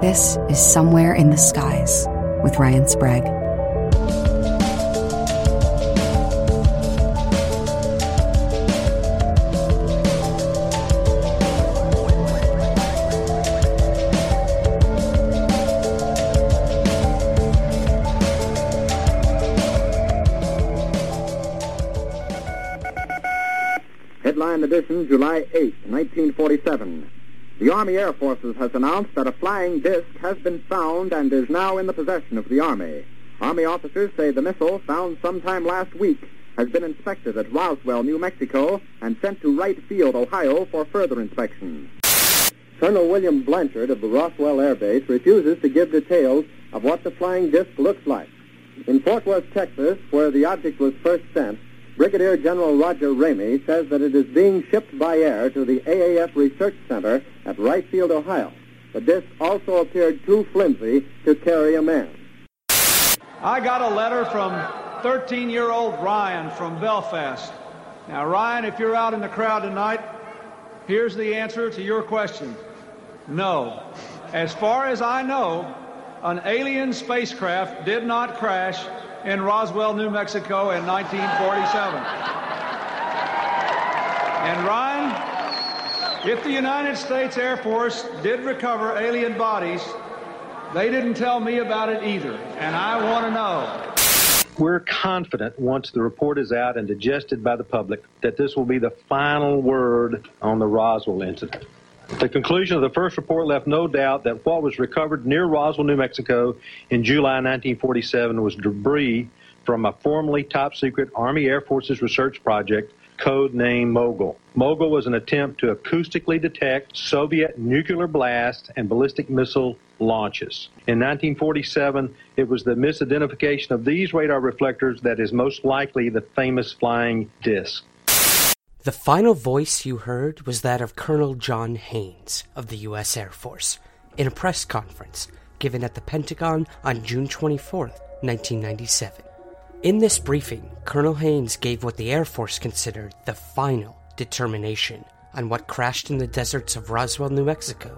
This is Somewhere in the Skies with Ryan Sprague. Headline edition, July 8, 1947. The Army Air Forces has announced that a flying disc has been found and is now in the possession of the Army. Army officers say the missile, found sometime last week, has been inspected at Roswell, New Mexico, and sent to Wright Field, Ohio, for further inspection. Colonel William Blanchard of the Roswell Air Base refuses to give details of what the flying disc looks like. In Fort Worth, Texas, where the object was first sent, Brigadier General Roger Ramey says that it is being shipped by air to the AAF Research Center at Wright Field, Ohio. The disc also appeared too flimsy to carry a man. I got a letter from 13-year-old Ryan from Belfast. Now, Ryan, if you're out in the crowd tonight, here's the answer to your question. No. As far as I know, an alien spacecraft did not crash in Roswell, New Mexico in 1947. And Ryan, if the United States Air Force did recover alien bodies, they didn't tell me about it either, and I want to know. We're confident once the report is out and digested by the public that this will be the final word on the Roswell incident. The conclusion of the first report left no doubt that what was recovered near Roswell, New Mexico in July 1947 was debris from a formerly top-secret Army Air Forces research project, codenamed Mogul. Mogul was an attempt to acoustically detect Soviet nuclear blast and ballistic missile launches. In 1947, it was the misidentification of these radar reflectors that is most likely the famous flying disc. The final voice you heard was that of Colonel John Haynes of the U.S. Air Force in a press conference given at the Pentagon on June 24, 1997. In this briefing, Colonel Haynes gave what the Air Force considered the final determination on what crashed in the deserts of Roswell, New Mexico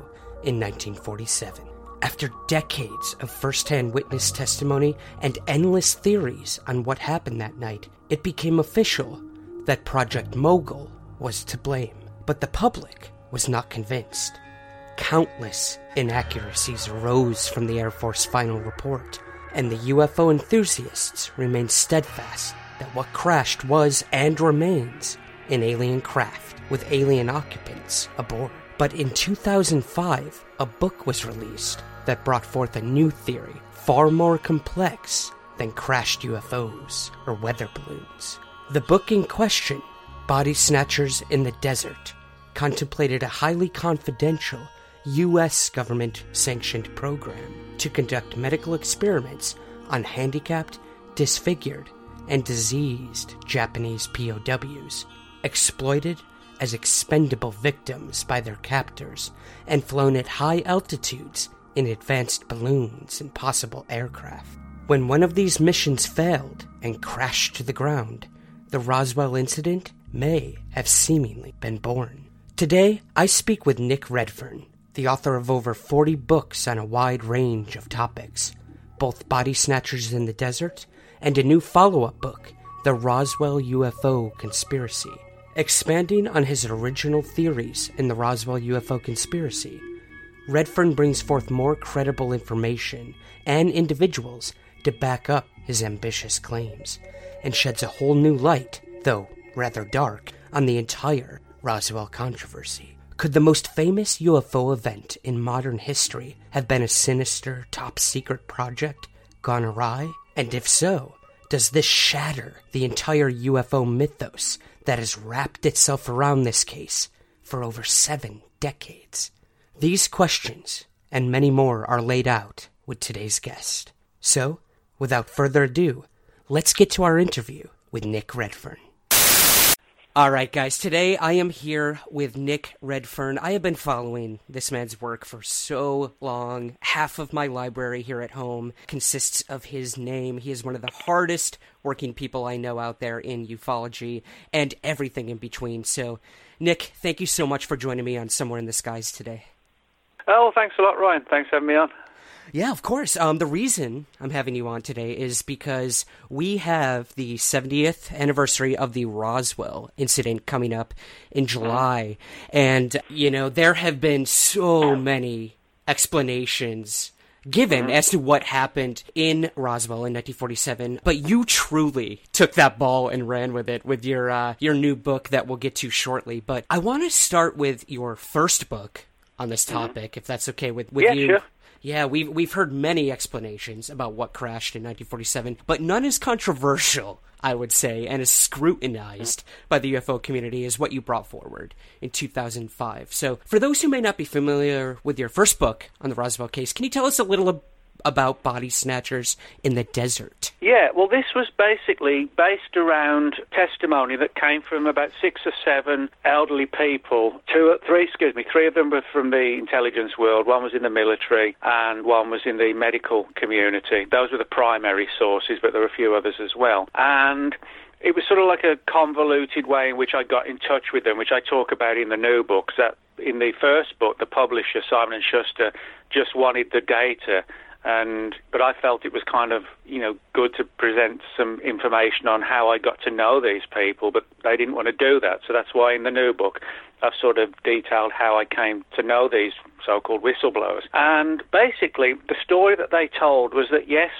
in 1947. After decades of first-hand witness testimony and endless theories on what happened that night, it became official that Project Mogul was to blame, but the public was not convinced. Countless inaccuracies arose from the Air Force final report, and the UFO enthusiasts remained steadfast that what crashed was and remains an alien craft with alien occupants aboard. But in 2005, a book was released that brought forth a new theory, far more complex than crashed UFOs or weather balloons. The book in question, Body Snatchers in the Desert, contemplated a highly confidential U.S. government-sanctioned program to conduct medical experiments on handicapped, disfigured, and diseased Japanese POWs, exploited as expendable victims by their captors and flown at high altitudes in advanced balloons and possible aircraft. When one of these missions failed and crashed to the ground, the Roswell incident may have seemingly been born. Today, I speak with Nick Redfern, the author of over 40 books on a wide range of topics, both Body Snatchers in the Desert and a new follow-up book, The Roswell UFO Conspiracy, expanding on his original theories in the Roswell UFO Conspiracy. Redfern brings forth more credible information and individuals to back up his ambitious claims, and sheds a whole new light, though rather dark, on the entire Roswell controversy. Could the most famous UFO event in modern history have been a sinister, top-secret project gone awry? And if so, Does this shatter the entire UFO mythos that has wrapped itself around this case for over 7 decades? These questions, and many more, are laid out with today's guest. So, without further ado, let's get to our interview with Nick Redfern. All right, guys, today I am here with Nick Redfern. I have been following this man's work for so long. Half of my library here at home consists of his name. He is one of the hardest working people I know out there in ufology and everything in between. So, Nick, thank you so much for joining me on Somewhere in the Skies today. Oh, thanks a lot, Ryan. Thanks for having me on. Yeah, of course. The reason I'm having you on today is because we have the 70th anniversary of the Roswell incident coming up in July. And, you know, there have been so many explanations given as to what happened in Roswell in 1947. But you truly took that ball and ran with it with your new book that we'll get to shortly. But I want to start with your first book on this topic, if that's okay with you. Sure. Yeah, we've heard many explanations about what crashed in 1947, but none is controversial, I would say, and is scrutinized by the UFO community as what you brought forward in 2005. So for those who may not be familiar with your first book on the Roswell case, can you tell us a little about Body Snatchers in the Desert? Yeah, well, this was basically based around testimony that came from about 6 or 7 elderly people. Three of them were from the intelligence world, one was in the military, and one was in the medical community. Those were the primary sources, but there were a few others as well. And it was sort of like a convoluted way in which I got in touch with them, which I talk about in the new books. That in the first book, the publisher, Simon and Schuster, just wanted the data. But I felt it was kind of, good to present some information on how I got to know these people, but they didn't want to do that. So that's why in the new book, I've sort of detailed how I came to know these so-called whistleblowers. And basically, the story that they told was that, yes,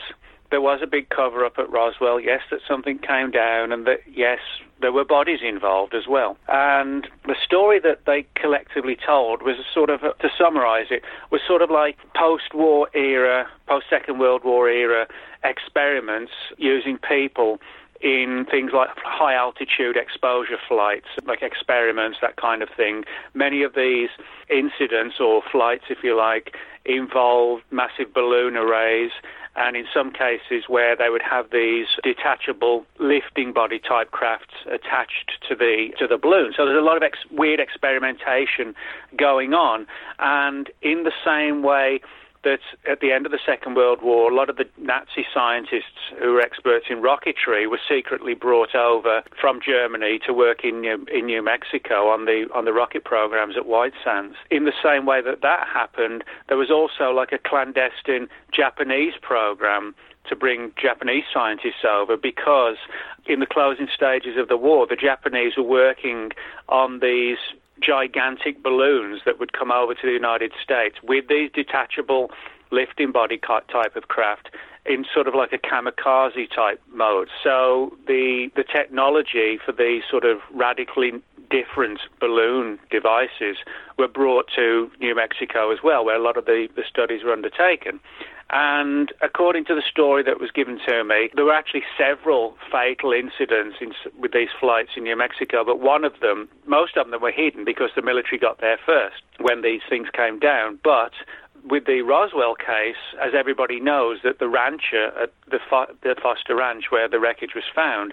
there was a big cover-up at Roswell, yes, that something came down, and that, yes, there were bodies involved as well. And the story that they collectively told was to summarize it, was sort of like post-Second World War era experiments using people in things like high-altitude exposure flights, like experiments, that kind of thing. Many of these incidents or flights, if you like, involved massive balloon arrays, and in some cases where they would have these detachable lifting body type crafts attached to the balloon. So there's a lot of weird experimentation going on, and in the same way that at the end of the Second World War, a lot of the Nazi scientists who were experts in rocketry were secretly brought over from Germany to work in New Mexico on the rocket programs at White Sands. In the same way that happened, there was also like a clandestine Japanese program to bring Japanese scientists over, because in the closing stages of the war, the Japanese were working on these gigantic balloons that would come over to the United States with these detachable lifting body type of craft in sort of like a kamikaze type mode. So the technology for these sort of radically different balloon devices were brought to New Mexico as well, where a lot of the studies were undertaken. And according to the story that was given to me, there were actually several fatal incidents with these flights in New Mexico, but most of them were hidden because the military got there first when these things came down. But with the Roswell case, as everybody knows, that the rancher at the Foster Ranch where the wreckage was found,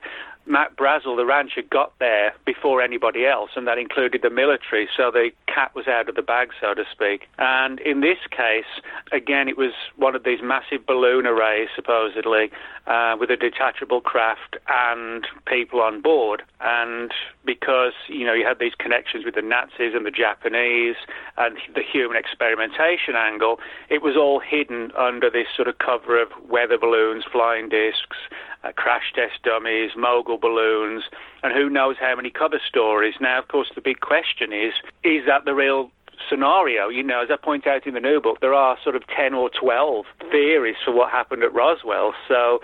Mack Brazel, the rancher, got there before anybody else, and that included the military, so the cat was out of the bag, so to speak. And in this case, again, it was one of these massive balloon arrays, supposedly, with a detachable craft and people on board. And because, you had these connections with the Nazis and the Japanese and the human experimentation angle, it was all hidden under this sort of cover of weather balloons, flying discs, crash test dummies, Mogul balloons, and who knows how many cover stories. Now, of course, the big question is that the real scenario? As I point out in the new book, there are sort of 10 or 12 theories for what happened at Roswell. So,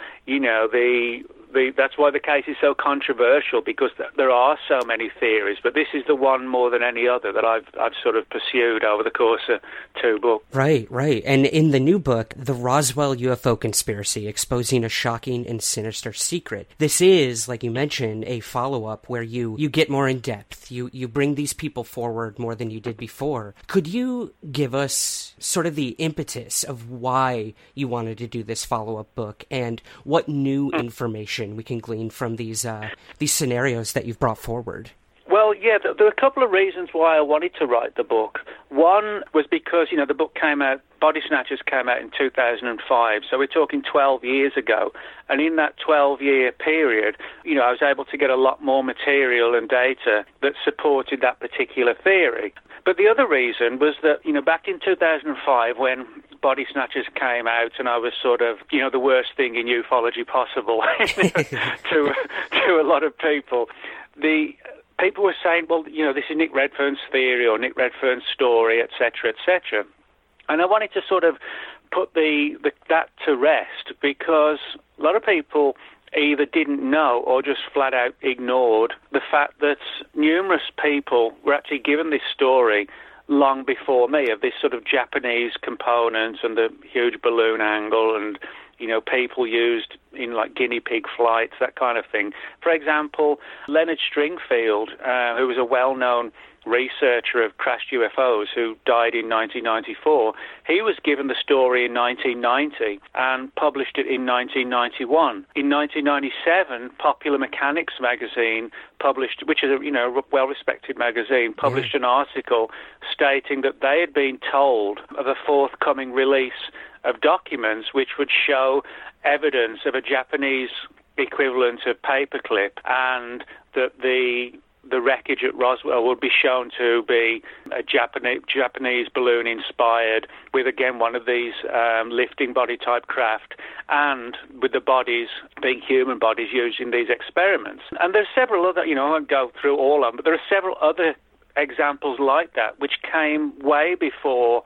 that's why the case is so controversial, because there are so many theories, but this is the one more than any other that I've sort of pursued over the course of two books. Right. And in the new book, The Roswell UFO Conspiracy, Exposing a Shocking and Sinister Secret. This is, like you mentioned, a follow-up where you get more in depth. You bring these people forward more than you did before. Could you give us sort of the impetus of why you wanted to do this follow-up book and what new information we can glean from these scenarios that you've brought forward? Well, yeah, there are a couple of reasons why I wanted to write the book. One was because, the book came out, Body Snatchers came out in 2005, so we're talking 12 years ago. And in that 12-year period, I was able to get a lot more material and data that supported that particular theory. But the other reason was that, back in 2005 when Body Snatchers came out and I was sort of, the worst thing in ufology possible to a lot of people, people were saying, well, this is Nick Redfern's theory or Nick Redfern's story, et cetera, et cetera. And I wanted to sort of put that to rest, because a lot of people either didn't know or just flat out ignored the fact that numerous people were actually given this story long before me, of this sort of Japanese component and the huge balloon angle and, people used in like guinea pig flights, that kind of thing. For example, Leonard Stringfield, who was a well-known researcher of crashed UFOs who died in 1994, he was given the story in 1990 and published it in 1991. In 1997, Popular Mechanics magazine published, which is a well-respected magazine, published an article stating that they had been told of a forthcoming release of documents which would show evidence of a Japanese equivalent of paperclip, and that the wreckage at Roswell would be shown to be a Japanese balloon inspired, with again one of these lifting body type craft, and with the bodies being human bodies used in these experiments. And there's several other, I won't go through all of them, but there are several other examples like that which came way before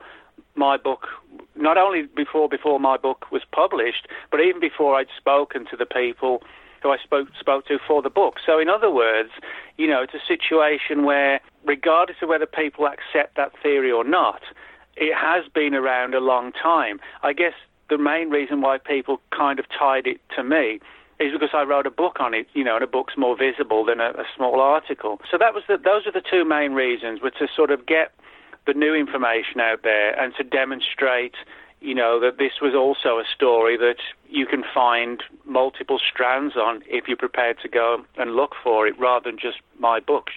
my book, not only before my book was published, but even before I'd spoken to the people who I spoke to for the book. So in other words, it's a situation where, regardless of whether people accept that theory or not, it has been around a long time. I guess the main reason why people kind of tied it to me is because I wrote a book on it, and a book's more visible than a small article. So those are the two main reasons, were to sort of get the new information out there and to demonstrate that this was also a story that you can find multiple strands on if you're prepared to go and look for it, rather than just my books,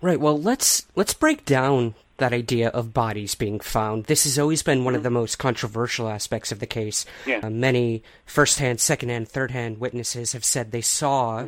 Right, well, let's break down that idea of bodies being found. This has always been one of the most controversial aspects of the case. Yeah. Many first-hand, second-hand, third-hand witnesses have said they saw,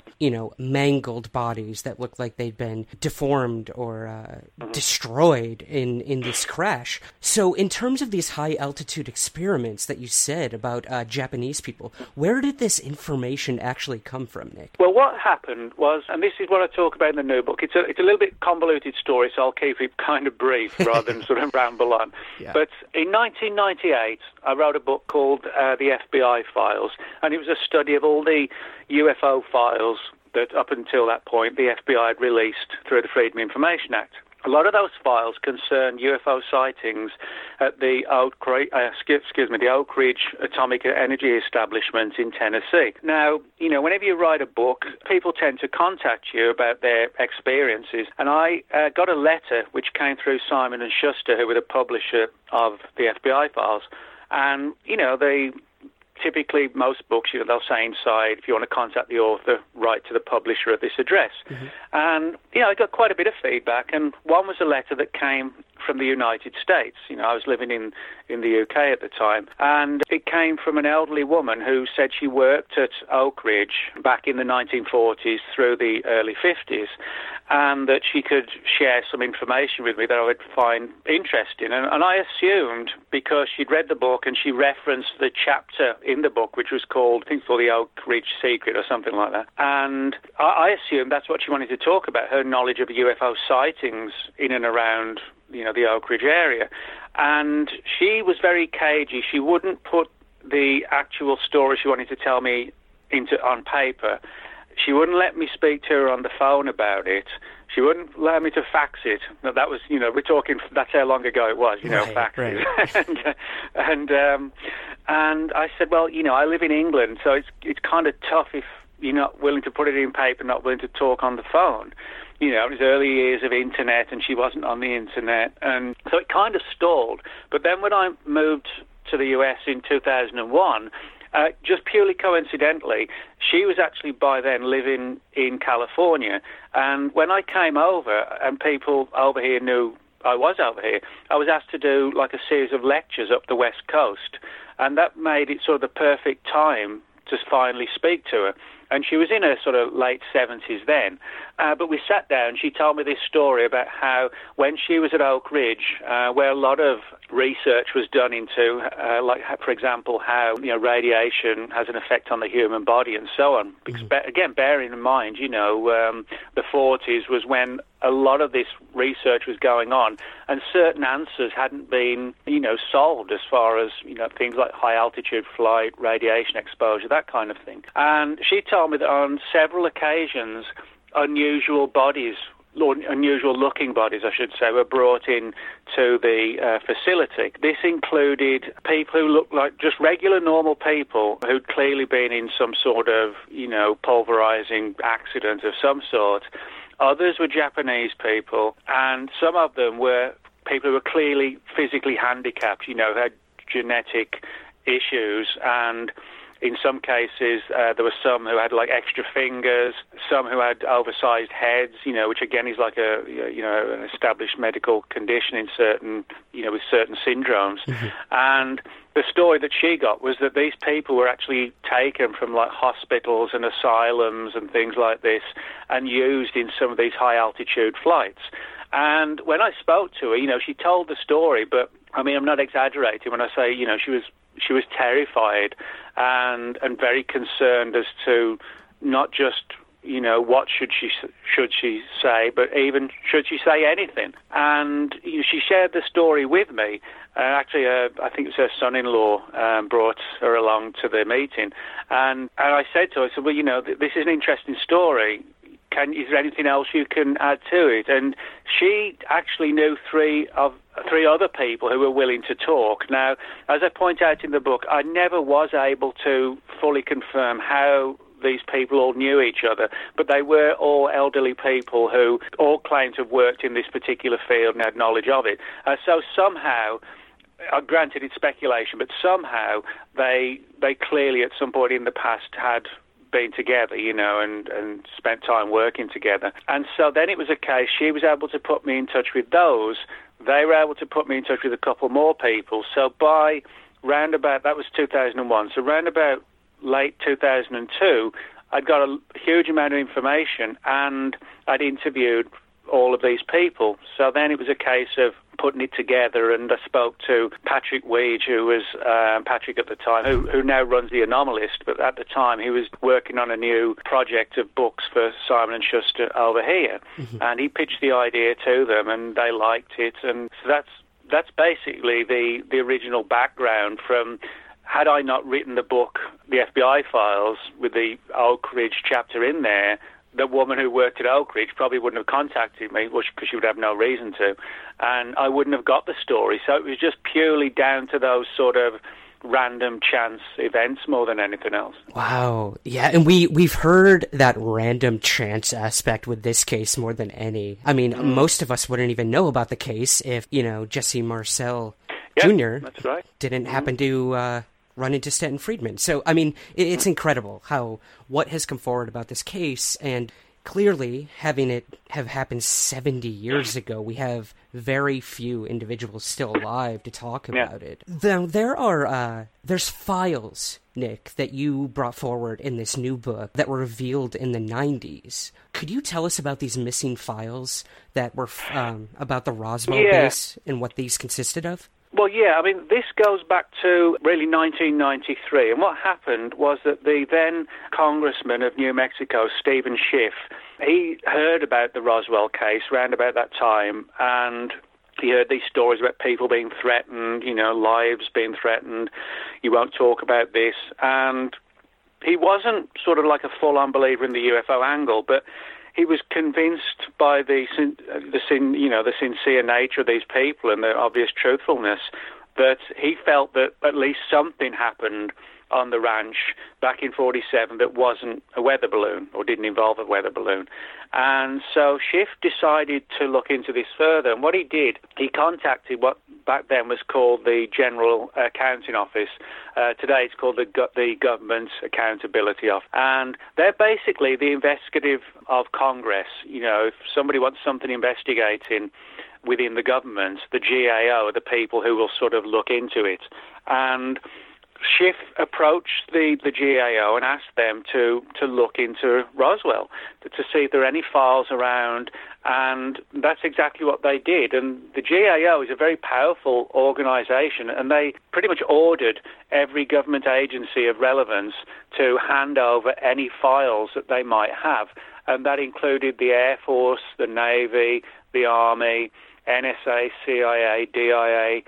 mangled bodies that looked like they'd been deformed or destroyed in this crash. So in terms of these high-altitude experiments that you said about Japanese people, where did this information actually come from, Nick? Well, what happened was, and this is what I talk about in the new book, it's a little bit convoluted story, so I'll keep it kind of brief, rather than sort of ramble on. Yeah. But in 1998, I wrote a book called The FBI Files, and it was a study of all the UFO files that up until that point the FBI had released through the Freedom of Information Act. A lot of those files concerned UFO sightings at the Oak Ridge Atomic Energy Establishment in Tennessee. Now, whenever you write a book, people tend to contact you about their experiences. And I got a letter which came through Simon and Schuster, who were the publisher of the FBI Files. And, they... Typically, most books, they'll say inside, if you want to contact the author, write to the publisher at this address. Mm-hmm. And, I got quite a bit of feedback, and one was a letter that came from the United States. I was living in the UK at the time, and it came from an elderly woman who said she worked at Oak Ridge back in the 1940s through the early 50s, and that she could share some information with me that I would find interesting. And I assumed, because she'd read the book and she referenced the chapter in the book, which was called, I think, for the Oak Ridge Secret or something like that. And I assumed that's what she wanted to talk about, her knowledge of UFO sightings in and around, the Oak Ridge area. And she was very cagey. She wouldn't put the actual story she wanted to tell me on paper. She wouldn't let me speak to her on the phone about it. She wouldn't allow me to fax it. No, that was, we're talking, that's how long ago it was, faxes. Right. And I said, well, I live in England, so it's kind of tough if you're not willing to put it in paper, not willing to talk on the phone. It was early years of internet, and she wasn't on the internet. And so it kind of stalled. But then when I moved to the US in 2001... just purely coincidentally, she was actually by then living in California. And when I came over, and people over here knew I was over here, I was asked to do like a series of lectures up the West Coast. And that made it sort of the perfect time to finally speak to her. And she was in her sort of late 70s then. But we sat down, she told me this story about how when she was at Oak Ridge, where a lot of research was done into, like, for example, how, radiation has an effect on the human body and so on. Because, again, bearing in mind, the 40s was when a lot of this research was going on, and certain answers hadn't been, solved as far as, things like high-altitude flight, radiation exposure, that kind of thing. And she told me that on several occasions, unusual bodies, or unusual-looking bodies, I should say, were brought in to the facility. This included people who looked like just regular, normal people who'd clearly been in some sort of, pulverizing accident of some sort. Others were Japanese people, and some of them were people who were clearly physically handicapped, had genetic issues, and in some cases, there were some who had, like, extra fingers, some who had oversized heads, which, again, is like an established medical condition in certain, with certain syndromes. Mm-hmm. And the story that she got was that these people were actually taken from, like, hospitals and asylums and things like this and used in some of these high-altitude flights. And when I spoke to her, she told the story, but, I mean, I'm not exaggerating when I say, she was terrified and very concerned as to not just, what should she say, but even should she say anything. And she shared the story with me. Actually, I think it was her son-in-law brought her along to the meeting. And I said to her, I said, well, this is an interesting story. Is there anything else you can add to it? And she actually knew three other people who were willing to talk. Now, as I point out in the book, I never was able to fully confirm how these people all knew each other, but they were all elderly people who all claimed to have worked in this particular field and had knowledge of it. So somehow, granted it's speculation, but somehow they clearly at some point in the past had been together, and spent time working together. And so then it was a case, she was able to put me in touch with those. They were able to put me in touch with a couple more people. So by roundabout, that was 2001, so roundabout late 2002, I'd got a huge amount of information and I'd interviewed all of these people. So then it was a case of putting it together, and I spoke to Patrick Weege, who was Patrick at the time, who now runs the Anomalist, but at the time he was working on a new project of books for Simon and Schuster over here, and he pitched the idea to them, and they liked it, and so that's basically the original background. From had I not written the book, the FBI Files, with the Oak Ridge chapter in there, the woman who worked at Oak Ridge probably wouldn't have contacted me, because she would have no reason to, and I wouldn't have got the story. So it was just purely down to those sort of random chance events more than anything else. Wow. Yeah, and we've heard that random chance aspect with this case more than any. I mean, most of us wouldn't even know about the case if, Jesse Marcel Jr. That's right. Didn't happen to run into Stanton Friedman. So, I mean, it's incredible what has come forward about this case, and clearly having it have happened 70 years ago, we have very few individuals still alive to talk about it. Now, there's files, Nick, that you brought forward in this new book that were revealed in the 90s. Could you tell us about these missing files that were about the Roswell base and what these consisted of? Well, I mean, this goes back to really 1993, and what happened was that the then Congressman of New Mexico, Stephen Schiff, he heard about the Roswell case around about that time, and he heard these stories about people being threatened, lives being threatened, you won't talk about this, and he wasn't sort of like a full-on believer in the UFO angle, but he was convinced by the sincere nature of these people and their obvious truthfulness that he felt that at least something happened on the ranch back in 47 that wasn't a weather balloon or didn't involve a weather balloon. And so Schiff decided to look into this further, and what he did, he contacted what back then was called the General Accounting Office. Today it's called the Government Accountability Office, and they're basically the investigative of Congress. You know, if somebody wants something investigating within the government, the GAO are the people who will sort of look into it. And Schiff approached the GAO and asked them to look into Roswell, to see if there are any files around, and that's exactly what they did. And the GAO is a very powerful organisation, and they pretty much ordered every government agency of relevance to hand over any files that they might have, and that included the Air Force, the Navy, the Army, NSA, CIA, DIA,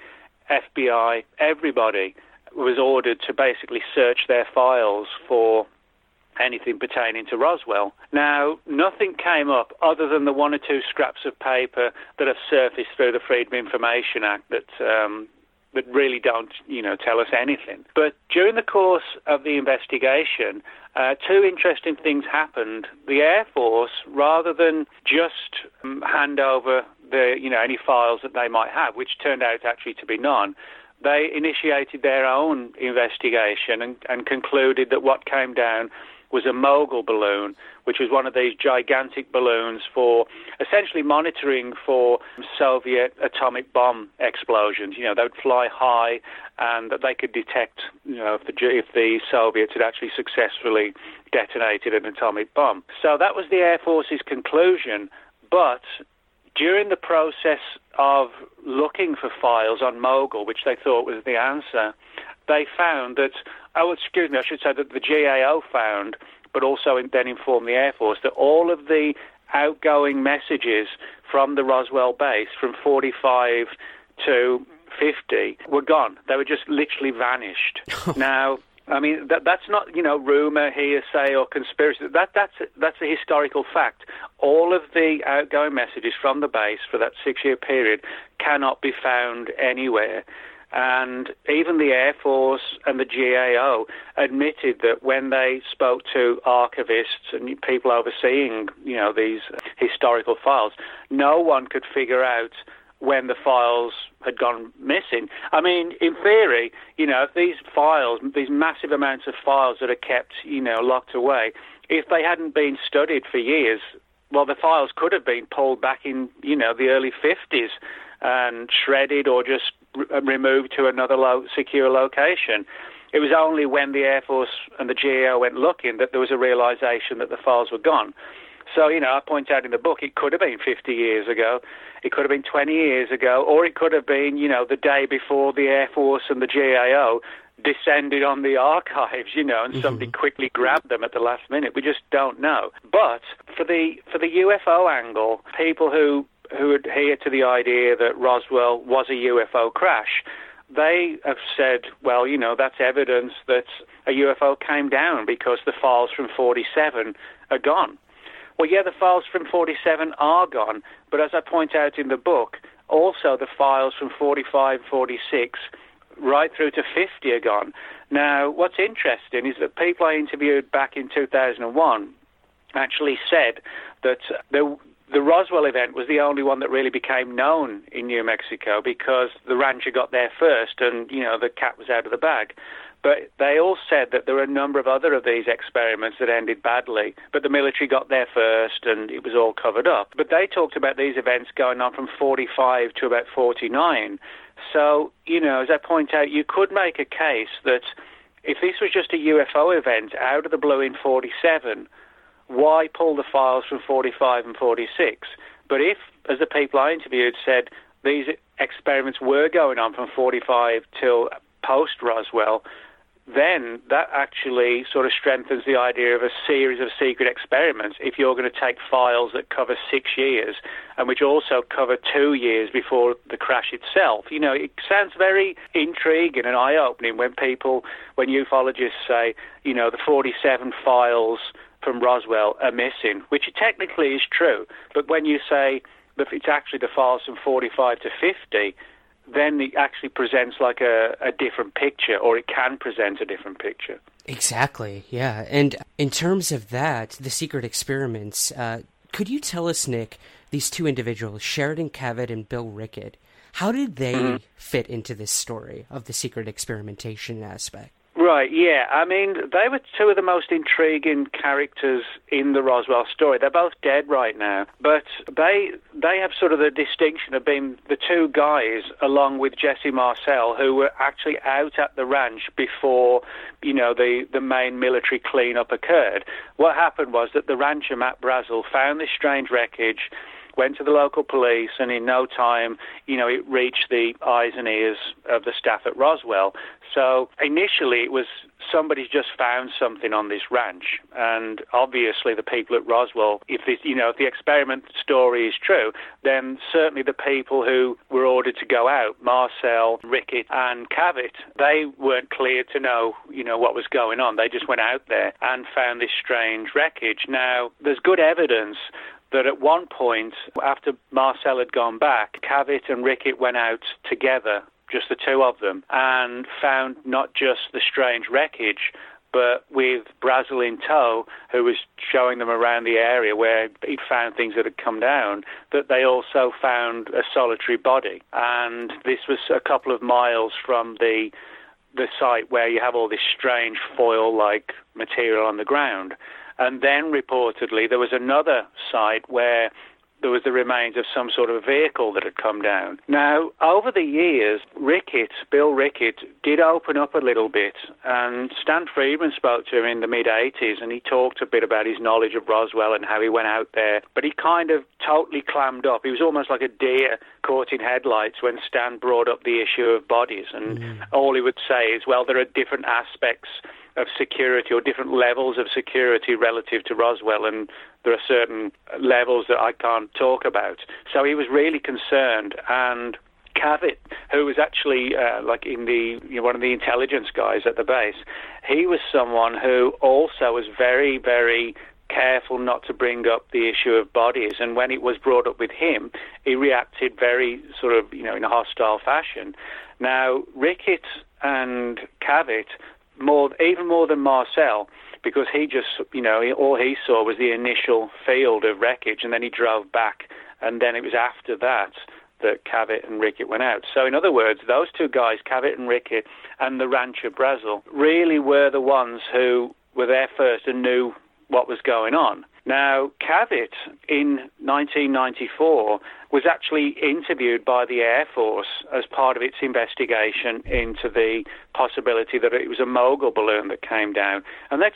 FBI, everybody was ordered to basically search their files for anything pertaining to Roswell. Now, nothing came up other than the one or two scraps of paper that have surfaced through the Freedom Information Act that really don't, tell us anything. But during the course of the investigation, two interesting things happened. The Air Force, rather than just hand over any files that they might have, which turned out actually to be none, they initiated their own investigation and concluded that what came down was a Mogul balloon, which was one of these gigantic balloons for essentially monitoring for Soviet atomic bomb explosions. They would fly high, and that they could detect, if the Soviets had actually successfully detonated an atomic bomb. So that was the Air Force's conclusion, but during the process of looking for files on Mogul, which they thought was the answer, they found that, I should say that the GAO found, but also then informed the Air Force, that all of the outgoing messages from the Roswell base from 45 to 50 were gone. They were just literally vanished. Now, I mean, that's not, rumor, hearsay, or conspiracy. That's a historical fact. All of the outgoing messages from the base for that 6-year period cannot be found anywhere. And even the Air Force and the GAO admitted that when they spoke to archivists and people overseeing, these historical files, no one could figure out when the files had gone missing. I mean, in theory, if these files, these massive amounts of files that are kept, locked away, if they hadn't been studied for years, well, the files could have been pulled back in, the early 50s and shredded or just removed to another secure location. It was only when the Air Force and the GAO went looking that there was a realization that the files were gone. So, I point out in the book, it could have been 50 years ago, it could have been 20 years ago, or it could have been, the day before the Air Force and the GAO descended on the archives, and somebody quickly grabbed them at the last minute. We just don't know. But for the UFO angle, people who adhere to the idea that Roswell was a UFO crash, they have said, well, that's evidence that a UFO came down because the files from 47 are gone. Well, yeah, the files from 47 are gone, but as I point out in the book, also the files from 45, 46, right through to 50 are gone. Now, what's interesting is that people I interviewed back in 2001 actually said that the Roswell event was the only one that really became known in New Mexico because the rancher got there first and, the cat was out of the bag. But they all said that there were a number of other of these experiments that ended badly, but the military got there first and it was all covered up. But they talked about these events going on from 45 to about 49. So, as I point out, you could make a case that if this was just a UFO event out of the blue in 47, why pull the files from 45 and 46? But if, as the people I interviewed said, these experiments were going on from 45 till post-Roswell, then that actually sort of strengthens the idea of a series of secret experiments if you're going to take files that cover 6 years and which also cover 2 years before the crash itself. You know, it sounds very intriguing and eye-opening when people, when ufologists say, you know, the 47 files from Roswell are missing, which technically is true. But when you say that it's actually the files from 45 to 50, then it actually presents like a different picture, or it can present a different picture. Exactly, yeah. And in terms of that, the secret experiments, could you tell us, Nick, these two individuals, Sheridan Cavett and Bill Rickett, how did they fit into this story of the secret experimentation aspect? Right, yeah. I mean, they were two of the most intriguing characters in the Roswell story. They're both dead right now, but they have sort of the distinction of being the two guys, along with Jesse Marcel, who were actually out at the ranch before, you know, the main military cleanup occurred. What happened was that the rancher, Mack Brazel, found this strange wreckage, went to the local police, and in no time, you know, it reached the eyes and ears of the staff at Roswell. So initially it was somebody just found something on this ranch, and obviously the people at Roswell, if this, you know, if the experiment story is true, then certainly the people who were ordered to go out, Marcel, Rickett and Cavett, they weren't cleared to know, you know, what was going on. They just went out there and found this strange wreckage. Now, there's good evidence that at one point, after Marcel had gone back, Cavett and Rickett went out together, just the two of them, and found not just the strange wreckage, but with Brazel in tow, who was showing them around the area where he'd found things that had come down, that they also found a solitary body. And this was a couple of miles from the site where you have all this strange foil-like material on the ground. And then, reportedly, there was another site where there was the remains of some sort of vehicle that had come down. Now, over the years, Bill Rickett, did open up a little bit, and Stan Friedman spoke to him in the mid-'80s, and he talked a bit about his knowledge of Roswell and how he went out there, but he kind of totally clammed up. He was almost like a deer caught in headlights when Stan brought up the issue of bodies, and all he would say is, well, there are different aspects of security or different levels of security relative to Roswell, and there are certain levels that I can't talk about. So he was really concerned, and Cavett, who was actually like in the, you know, one of the intelligence guys at the base, he was someone who also was very, very careful not to bring up the issue of bodies, and when it was brought up with him, he reacted very sort of, you know, in a hostile fashion. Now, Rickett and Cavett, even more than Marcel, because he just, you know, all he saw was the initial field of wreckage, and then he drove back, and then it was after that Cavett and Rickett went out. So in other words, those two guys, Cavett and Rickett, and the rancher Brazel, really were the ones who were there first and knew what was going on. Now, Cavett, in 1994, was actually interviewed by the Air Force as part of its investigation into the possibility that it was a Mogul balloon that came down. And they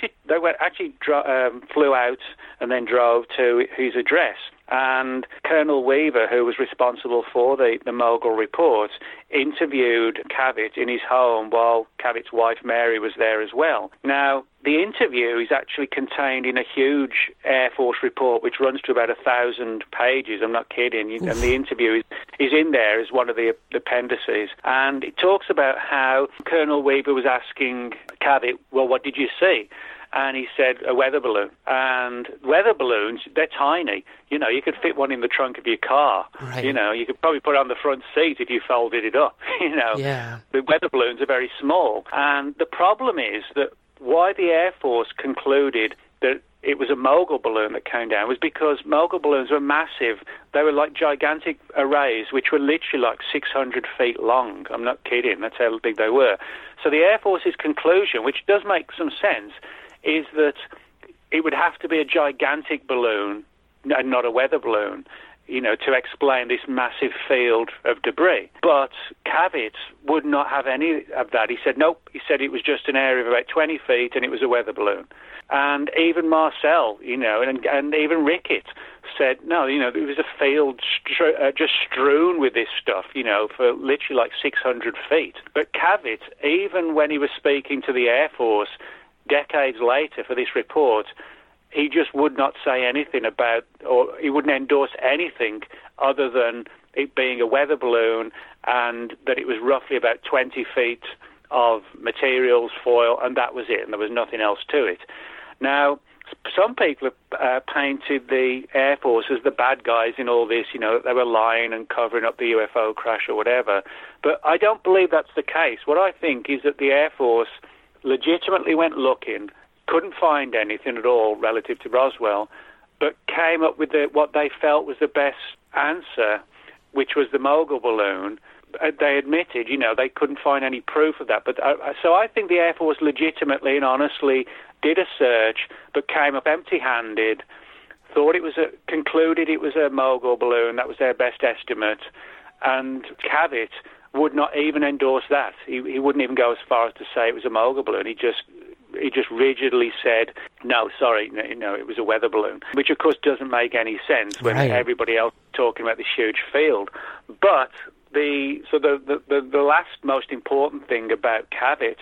flew out and then drove to his address. And Colonel Weaver, who was responsible for the Mogul report, interviewed Cavett in his home while Cavett's wife Mary was there as well. Now, the interview is actually contained in a huge Air Force report which runs to about 1,000 pages. I'm not kidding. Oof. And the interview is in there as one of the appendices. And it talks about how Colonel Weaver was asking Cavett, well, what did you see? And he said, a weather balloon. And weather balloons, they're tiny. You know, you could fit one in the trunk of your car. Right. You know, you could probably put it on the front seat if you folded it up. You know, yeah. The weather balloons are very small. And the problem is that why the Air Force concluded that it was a Mogul balloon that came down was because Mogul balloons were massive. They were like gigantic arrays, which were literally like 600 feet long. I'm not kidding. That's how big they were. So the Air Force's conclusion, which does make some sense, is that it would have to be a gigantic balloon and not a weather balloon you know, to explain this massive field of debris. But Cavett would not have any of that. He said, nope. He said it was just an area of about 20 feet and it was a weather balloon. And even Marcel, you know, and even Rickett said, no, you know, it was a field just strewn with this stuff, you know, for literally like 600 feet. But Cavett, even when he was speaking to the Air Force decades later for this report, he just would not say anything about, or he wouldn't endorse anything other than it being a weather balloon and that it was roughly about 20 feet of materials, foil, and that was it, and there was nothing else to it. Now, some people have painted the Air Force as the bad guys in all this, you know, that they were lying and covering up the UFO crash or whatever, but I don't believe that's the case. What I think is that the Air Force legitimately went looking, couldn't find anything at all relative to Roswell, but came up with what they felt was the best answer, which was the Mogul balloon. They admitted, you know, they couldn't find any proof of that. But so I think the Air Force legitimately and honestly did a search, but came up empty-handed, concluded it was a Mogul balloon. That was their best estimate. And Cavett would not even endorse that. He wouldn't even go as far as to say it was a Mogul balloon. He just rigidly said, no, sorry, no, it was a weather balloon, which, of course, doesn't make any sense when everybody else is talking about this huge field. But the last most important thing about Cavett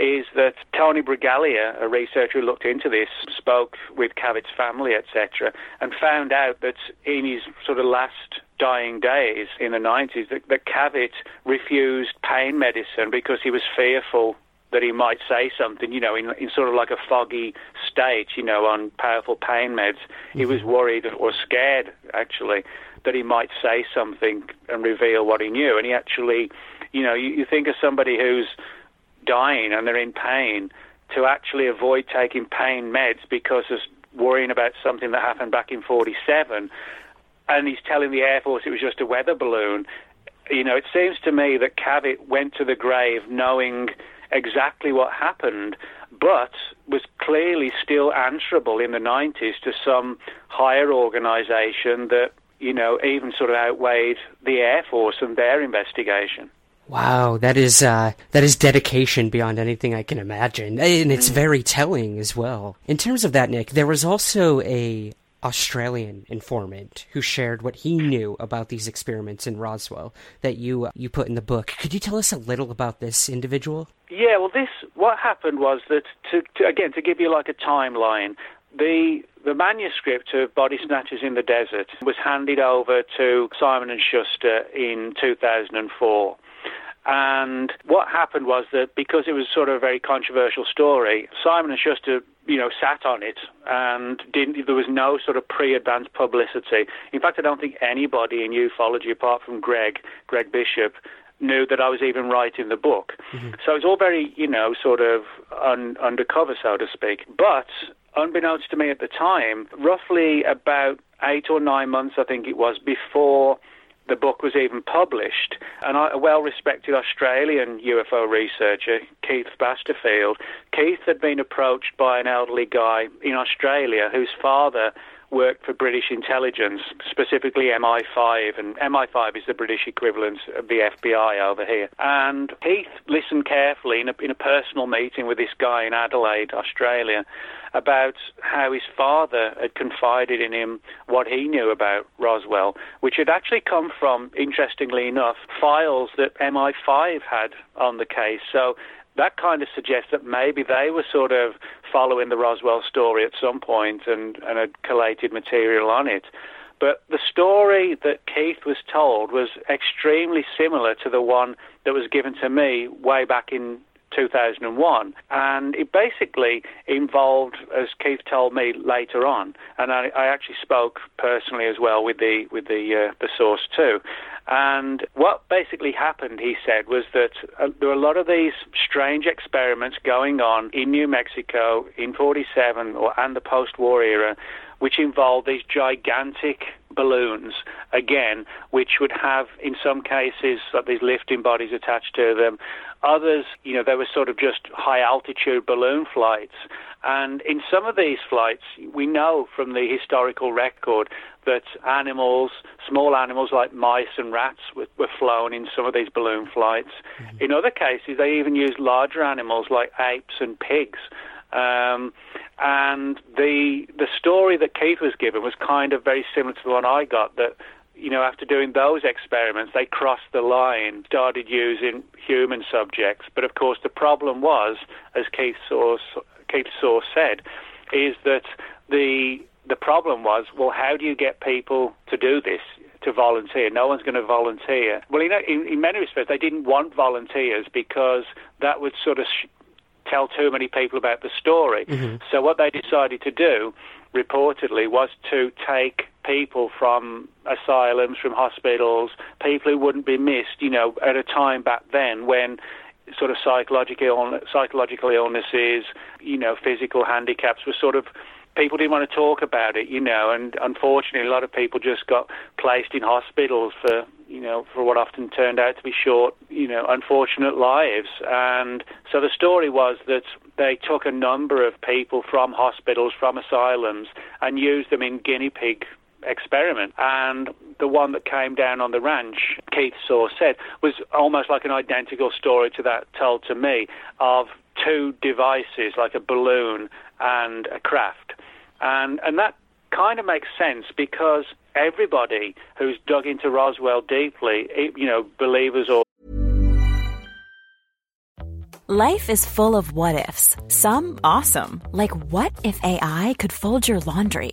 is that Tony Brigaglia, a researcher who looked into this, spoke with Cavett's family, etc., and found out that in his sort of last dying days in the 90s, that Cavett refused pain medicine because he was fearful that he might say something, you know, in sort of like a foggy state, you know, on powerful pain meds. He was worried or scared, actually, that he might say something and reveal what he knew. And he actually, you know, you think of somebody who's dying and they're in pain, to actually avoid taking pain meds because of worrying about something that happened back in 1947, and he's telling the Air Force it was just a weather balloon. You know, it seems to me that Cavett went to the grave knowing exactly what happened, but was clearly still answerable in the 90s to some higher organization that, you know, even sort of outweighed the Air Force and their investigation. Wow, that is dedication beyond anything I can imagine, and it's very telling as well. In terms of that, Nick, there was also a Australian informant who shared what he knew about these experiments in Roswell that you put in the book. Could you tell us a little about this individual? Yeah, well, what happened was that, to give you like a timeline, the manuscript of Body Snatchers in the Desert was handed over to Simon and Schuster in 2004. And what happened was that because it was sort of a very controversial story, Simon and Schuster, you know, sat on it and there was no sort of pre-advanced publicity. In fact, I don't think anybody in ufology, apart from Greg Bishop, knew that I was even writing the book. Mm-hmm. So it's all very, you know, sort of undercover, so to speak. But unbeknownst to me at the time, roughly about 8 or 9 months, I think it was, before the book was even published, and a well-respected Australian UFO researcher, Keith Basterfield. Keith had been approached by an elderly guy in Australia whose father worked for British intelligence, specifically MI5, and MI5 is the British equivalent of the FBI over here. And Keith listened carefully in a personal meeting with this guy in Adelaide, Australia, about how his father had confided in him what he knew about Roswell, which had actually come from, interestingly enough, files that MI5 had on the case. So that kind of suggests that maybe they were sort of following the Roswell story at some point and had collated material on it. But the story that Keith was told was extremely similar to the one that was given to me way back in 2001. And it basically involved, as Keith told me later on, and I actually spoke personally as well with the source too. And what basically happened, he said, was that there were a lot of these strange experiments going on in New Mexico in 1947 and the post-war era, which involved these gigantic balloons, again, which would have, in some cases, like these lifting bodies attached to them. Others, you know, they were sort of just high-altitude balloon flights. And in some of these flights, we know from the historical record that animals, Small animals like mice and rats were flown in some of these balloon flights. Mm-hmm. In other cases, they even used larger animals like apes and pigs. And the story that Keith was given was kind of very similar to the one I got, that, you know, after doing those experiments, they crossed the line, started using human subjects. But, of course, the problem was, as Keith Source said, is that the problem was, well, how do you get people to do this, to volunteer? No one's going to volunteer. Well, you know, in many respects, they didn't want volunteers because that would sort of tell too many people about the story. Mm-hmm. So what they decided to do, reportedly, was to take people from asylums, from hospitals, people who wouldn't be missed, you know, at a time back then when sort of psychological illnesses, you know, physical handicaps were sort of... people didn't want to talk about it, you know, and unfortunately a lot of people just got placed in hospitals for, you know, for what often turned out to be short, you know, unfortunate lives. And so the story was that they took a number of people from hospitals, from asylums, and used them in guinea pig experiment. And the one that came down on the ranch, Keith Source said, was almost like an identical story to that told to me of two devices, like a balloon and a craft. And that kind of makes sense because everybody who's dug into Roswell deeply, you know, believers or... Life is full of what-ifs. Some awesome, like what if AI could fold your laundry?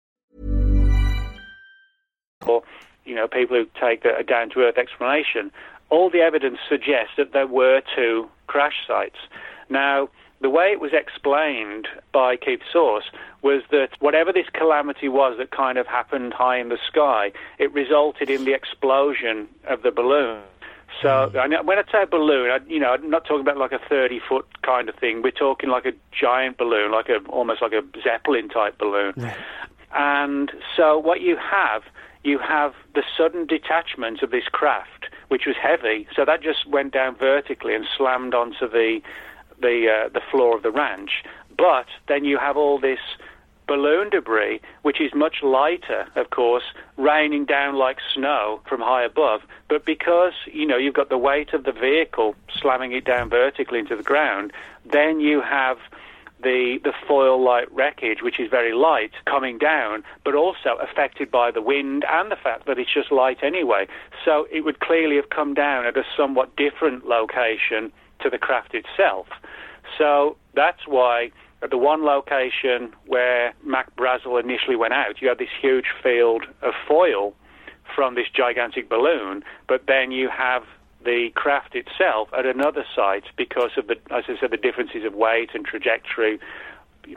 Cool. You know, people who take a down-to-earth explanation, all the evidence suggests that there were two crash sites. Now, the way it was explained by Keith Source was that whatever this calamity was that kind of happened high in the sky, it resulted in the explosion of the balloon. So when I say balloon, I'm not talking about like a 30-foot kind of thing. We're talking like a giant balloon, almost like a Zeppelin-type balloon. Yeah. And so what you have the sudden detachment of this craft, which was heavy, so that just went down vertically and slammed onto the floor of the ranch. But then you have all this balloon debris, which is much lighter, of course, raining down like snow from high above. But because, you know, you've got the weight of the vehicle slamming it down vertically into the ground, then you have... the foil-like wreckage, which is very light, coming down, but also affected by the wind and the fact that it's just light anyway. So it would clearly have come down at a somewhat different location to the craft itself. So that's why at the one location where Mack Brazel initially went out, you had this huge field of foil from this gigantic balloon, but then you have the craft itself at another site because of the, as I said, the differences of weight and trajectory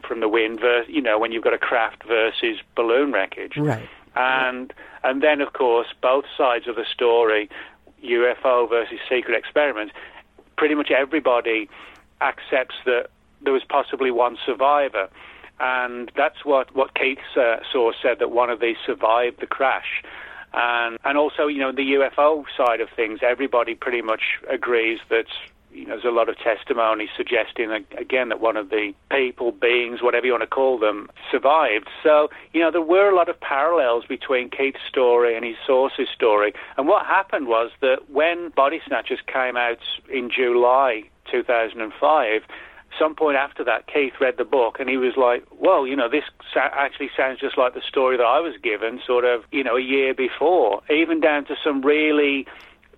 from the wind, you know, when you've got a craft versus balloon wreckage. Right. And then, of course, both sides of the story, UFO versus secret experiment, pretty much everybody accepts that there was possibly one survivor. And that's what Keith Source said, that one of these survived the crash. And also, you know, the UFO side of things, everybody pretty much agrees that, you know, there's a lot of testimony suggesting, again, that one of the people, beings, whatever you want to call them, survived. So, you know, there were a lot of parallels between Keith's story and his source's story. And what happened was that when Body Snatchers came out in July 2005, some point after that, Keith read the book and he was like, well, you know, this actually sounds just like the story that I was given sort of, you know, a year before, even down to some really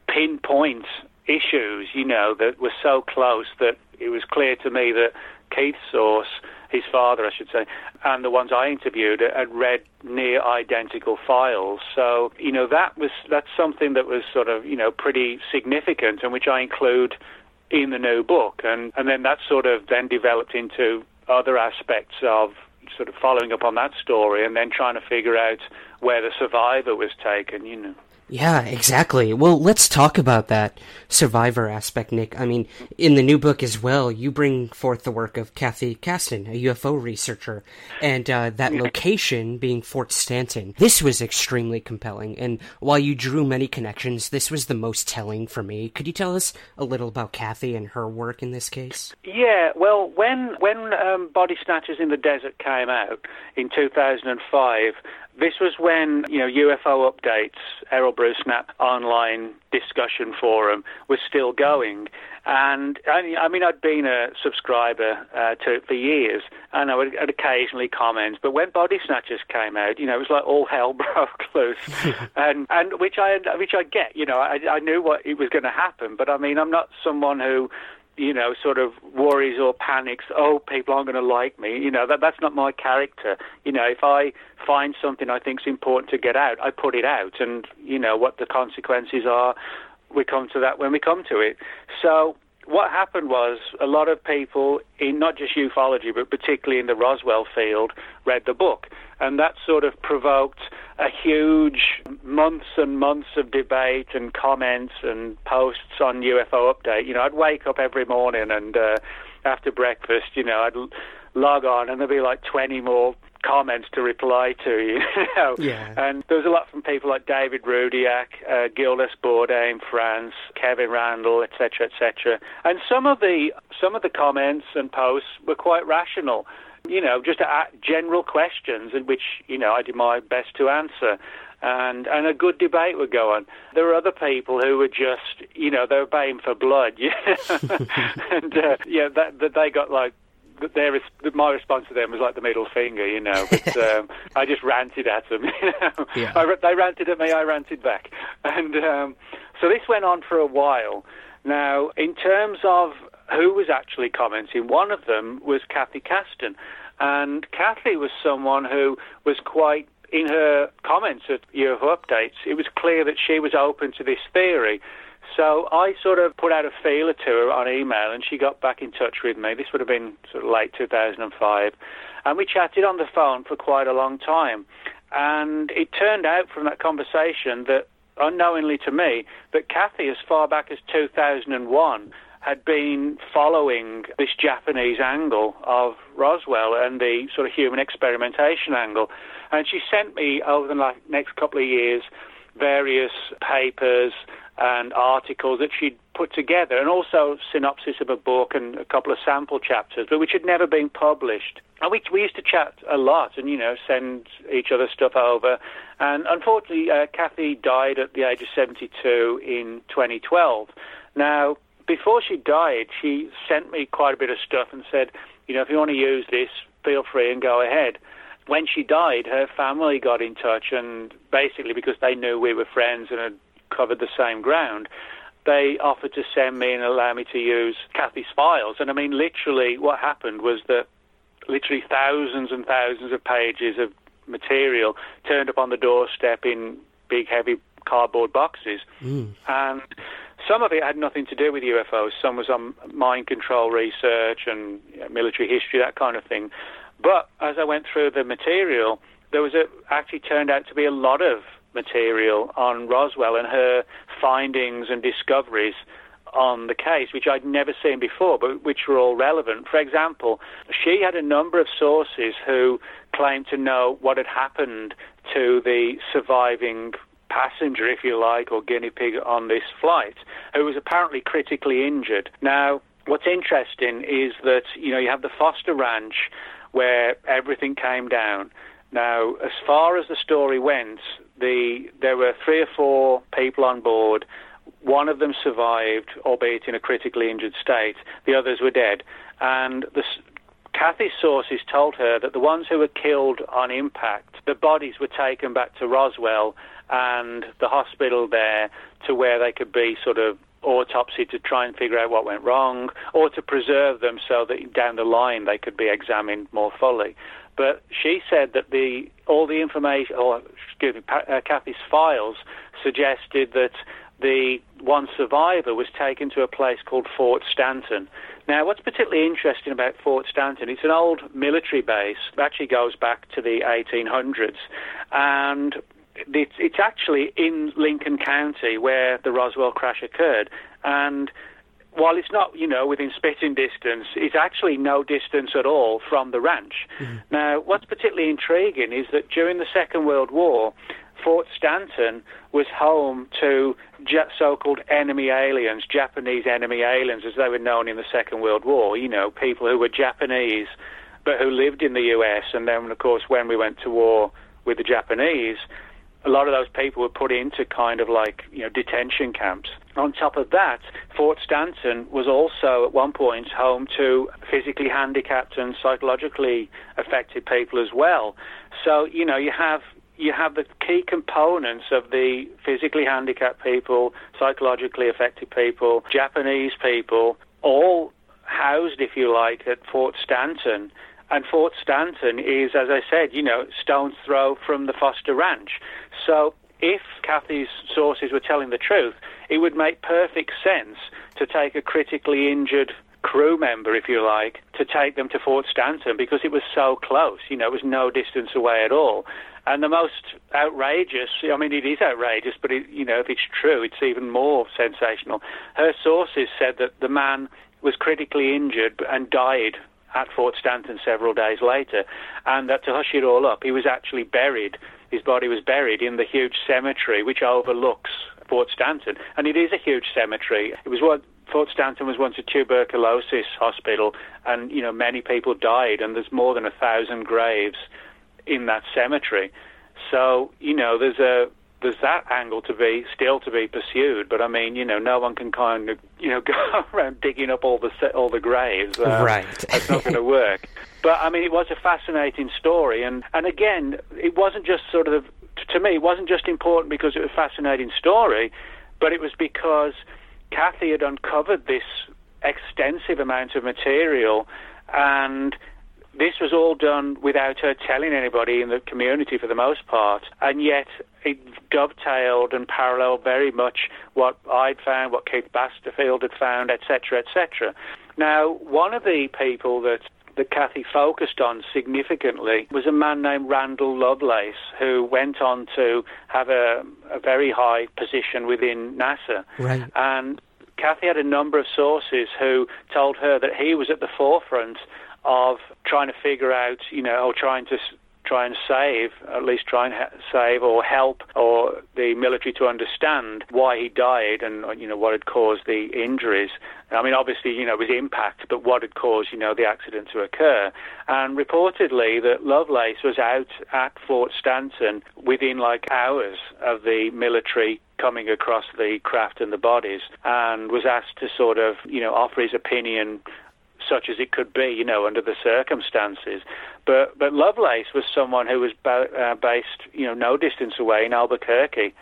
pinpoint issues, you know, that were so close that it was clear to me that Keith's source, his father, I should say, and the ones I interviewed had read near identical files. So, you know, that's something that was sort of, you know, pretty significant and which I include in the new book. And then that sort of then developed into other aspects of sort of following up on that story and then trying to figure out where the survivor was taken, you know. Yeah, exactly. Well, let's talk about that survivor aspect, Nick. I mean, in the new book as well, you bring forth the work of Kathy Kasten, a UFO researcher, and that location being Fort Stanton. This was extremely compelling, and while you drew many connections, this was the most telling for me. Could you tell us a little about Kathy and her work in this case? Yeah, well, when Body Snatchers in the Desert came out in 2005, this was when, you know, UFO Updates, Errol Brewsnap online discussion forum was still going. And, I mean, I'd been a subscriber to it for years, and I would occasionally comment. But when Body Snatchers came out, you know, it was like all hell broke loose, and which I get, you know, I knew what it was going to happen. But, I mean, I'm not someone who, you know, sort of worries or panics, oh, people aren't going to like me. You know, that's not my character. You know, if I find something I think's important to get out, I put it out. And, you know, what the consequences are, we come to that when we come to it. So what happened was a lot of people, in not just ufology, but particularly in the Roswell field, read the book. And that sort of provoked a huge months and months of debate and comments and posts on UFO Update. You know, I'd wake up every morning and after breakfast, you know, I'd log on and there'd be like 20 more comments to reply to, you know. Yeah. And there was a lot from people like David Rudiak, Gildas Bourdais in France, Kevin Randall, etc., etc. And some of the comments and posts were quite rational, you know, just general questions in which, you know, I did my best to answer. And a good debate would go on. There were other people who were just, you know, they were baying for blood. Yeah. And, yeah, that they got like, my response to them was like the middle finger, you know. But I just ranted at them. You know? Yeah. They ranted at me, I ranted back. And so this went on for a while. Now, in terms of who was actually commenting, one of them was Kathy Kasten. And Kathy was someone who was quite, in her comments at UFO Updates, it was clear that she was open to this theory. So I sort of put out a feeler to her on email, and she got back in touch with me. This would have been sort of late 2005. And we chatted on the phone for quite a long time. And it turned out from that conversation that, unknowingly to me, that Kathy, as far back as 2001, had been following this Japanese angle of Roswell and the sort of human experimentation angle. And she sent me, over the next couple of years, various papers and articles that she'd put together, and also synopsis of a book and a couple of sample chapters, but which had never been published. And we used to chat a lot and, you know, send each other stuff over. And unfortunately, Kathy died at the age of 72 in 2012. Now, before she died, she sent me quite a bit of stuff and said, you know, if you want to use this, feel free and go ahead. When she died, her family got in touch, and basically because they knew we were friends and had covered the same ground, they offered to send me and allow me to use Kathy's files. And I mean, literally what happened was that literally thousands and thousands of pages of material turned up on the doorstep in big, heavy cardboard boxes. Mm. And some of it had nothing to do with UFOs. Some was on mind control research and, you know, military history, that kind of thing. But as I went through the material, there was actually turned out to be a lot of material on Roswell and her findings and discoveries on the case, which I'd never seen before, but which were all relevant. For example, she had a number of sources who claimed to know what had happened to the surviving passenger, if you like, or guinea pig on this flight, who was apparently critically injured. Now, what's interesting is that, you know, you have the Foster Ranch where everything came down. Now, as far as the story went, there were 3 or 4 people on board. One of them survived, albeit in a critically injured state. The others were dead. And Kathy's sources told her that the ones who were killed on impact, the bodies were taken back to Roswell and the hospital there to where they could be sort of autopsied to try and figure out what went wrong, or to preserve them so that down the line they could be examined more fully. But she said that Kathy's files suggested that the one survivor was taken to a place called Fort Stanton. Now, what's particularly interesting about Fort Stanton, it's an old military base that actually goes back to the 1800s, and it's actually in Lincoln County where the Roswell crash occurred. And while it's not, you know, within spitting distance, it's actually no distance at all from the ranch. Mm-hmm. Now, what's particularly intriguing is that during the Second World War, Fort Stanton was home to so-called enemy aliens, Japanese enemy aliens, as they were known in the Second World War. You know, people who were Japanese but who lived in the U.S. And then, of course, when we went to war with the Japanese, a lot of those people were put into kind of like, you know, detention camps. On top of that, Fort Stanton was also at one point home to physically handicapped and psychologically affected people as well. So, you know, you have the key components of the physically handicapped people, psychologically affected people, Japanese people, all housed, if you like, at Fort Stanton. And Fort Stanton is, as I said, you know, stone's throw from the Foster Ranch. So if Kathy's sources were telling the truth, it would make perfect sense to take a critically injured crew member, if you like, to take them to Fort Stanton because it was so close. You know, it was no distance away at all. And the most outrageous, I mean, it is outrageous, but, it, you know, if it's true, it's even more sensational. Her sources said that the man was critically injured and died at Fort Stanton several days later, and that to hush it all up, he was actually buried. His body was buried in the huge cemetery which overlooks Fort Stanton, and it is a huge cemetery. Fort Stanton was once a tuberculosis hospital, and, you know, many people died, and there's more than 1,000 graves in that cemetery. So, you know, there's that angle still to be pursued, but I mean, you know, no one can kind of, you know, go around digging up all the graves. Right, that's not going to work. But I mean, it was a fascinating story, and again, it wasn't just sort of, to me, it wasn't just important because it was a fascinating story, but it was because Kathy had uncovered this extensive amount of material, and this was all done without her telling anybody in the community for the most part, and yet it dovetailed and paralleled very much what I'd found, what Keith Basterfield had found, etc., etc. Now, one of the people that Kathy focused on significantly was a man named Randall Lovelace, who went on to have a very high position within NASA. Right. And Kathy had a number of sources who told her that he was at the forefront of trying to figure out, you know, or trying to save or help or the military to understand why he died and, you know, what had caused the injuries. I mean, obviously, you know, it was impact, but what had caused, you know, the accident to occur. And reportedly that Lovelace was out at Fort Stanton within like hours of the military coming across the craft and the bodies, and was asked to sort of, you know, offer his opinion such as it could be, you know, under the circumstances. But Lovelace was someone who was based, you know, no distance away in Albuquerque.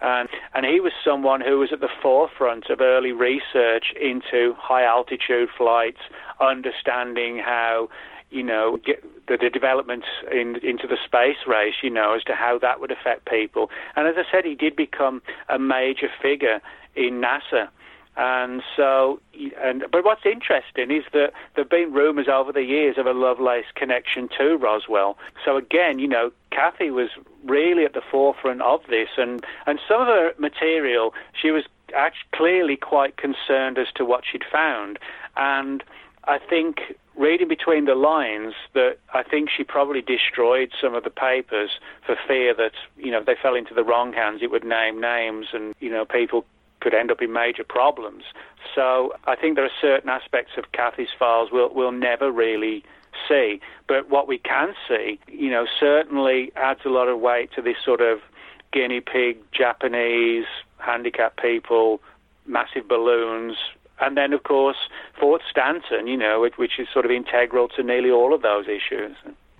And he was someone who was at the forefront of early research into high-altitude flights, understanding how, you know, the developments into the space race, you know, as to how that would affect people. And as I said, he did become a major figure in NASA. And so, but what's interesting is that there have been rumours over the years of a Lovelace connection to Roswell. So again, you know, Kathy was really at the forefront of this, and some of her material, she was actually clearly quite concerned as to what she'd found. And I think, reading between the lines, that I think she probably destroyed some of the papers for fear that, you know, if they fell into the wrong hands, it would name names and, you know, people could end up in major problems. So I think there are certain aspects of Kathy's files we'll never really see. But what we can see, you know, certainly adds a lot of weight to this sort of guinea pig, Japanese, handicapped people, massive balloons. And then, of course, Fort Stanton, you know, which is sort of integral to nearly all of those issues.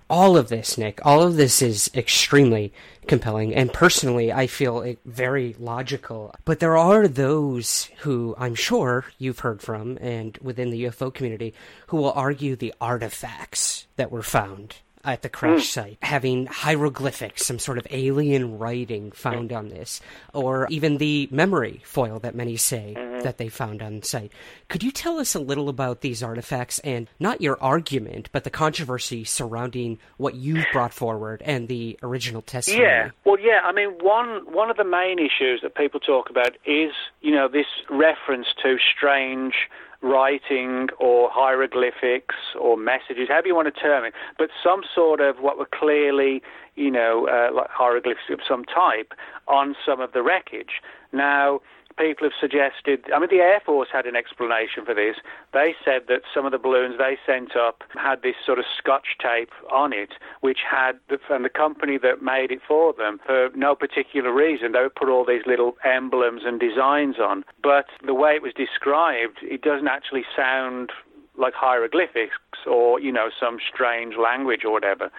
All of this, Nick, all of this is extremely compelling, and personally, I feel very logical. But there are those who I'm sure you've heard from, and within the UFO community, who will argue the artifacts that were found at the crash site, having hieroglyphics, some sort of alien writing found on this, or even the memory foil that many say that they found on site. Could you tell us a little about these artifacts, and not your argument, but the controversy surrounding what you brought forward and the original testimony? Yeah, well, yeah, I mean, one of the main issues that people talk about is, you know, this reference to strange writing or hieroglyphics or messages, however you want to term it, but some sort of what were clearly, you know, like hieroglyphs of some type on some of the wreckage. Now, people have suggested, I mean, the Air Force had an explanation for this. They said that some of the balloons they sent up had this sort of Scotch tape on it, which had, and the company that made it for them, for no particular reason, they would put all these little emblems and designs on. But the way it was described, it doesn't actually sound like hieroglyphics or, you know, some strange language or whatever.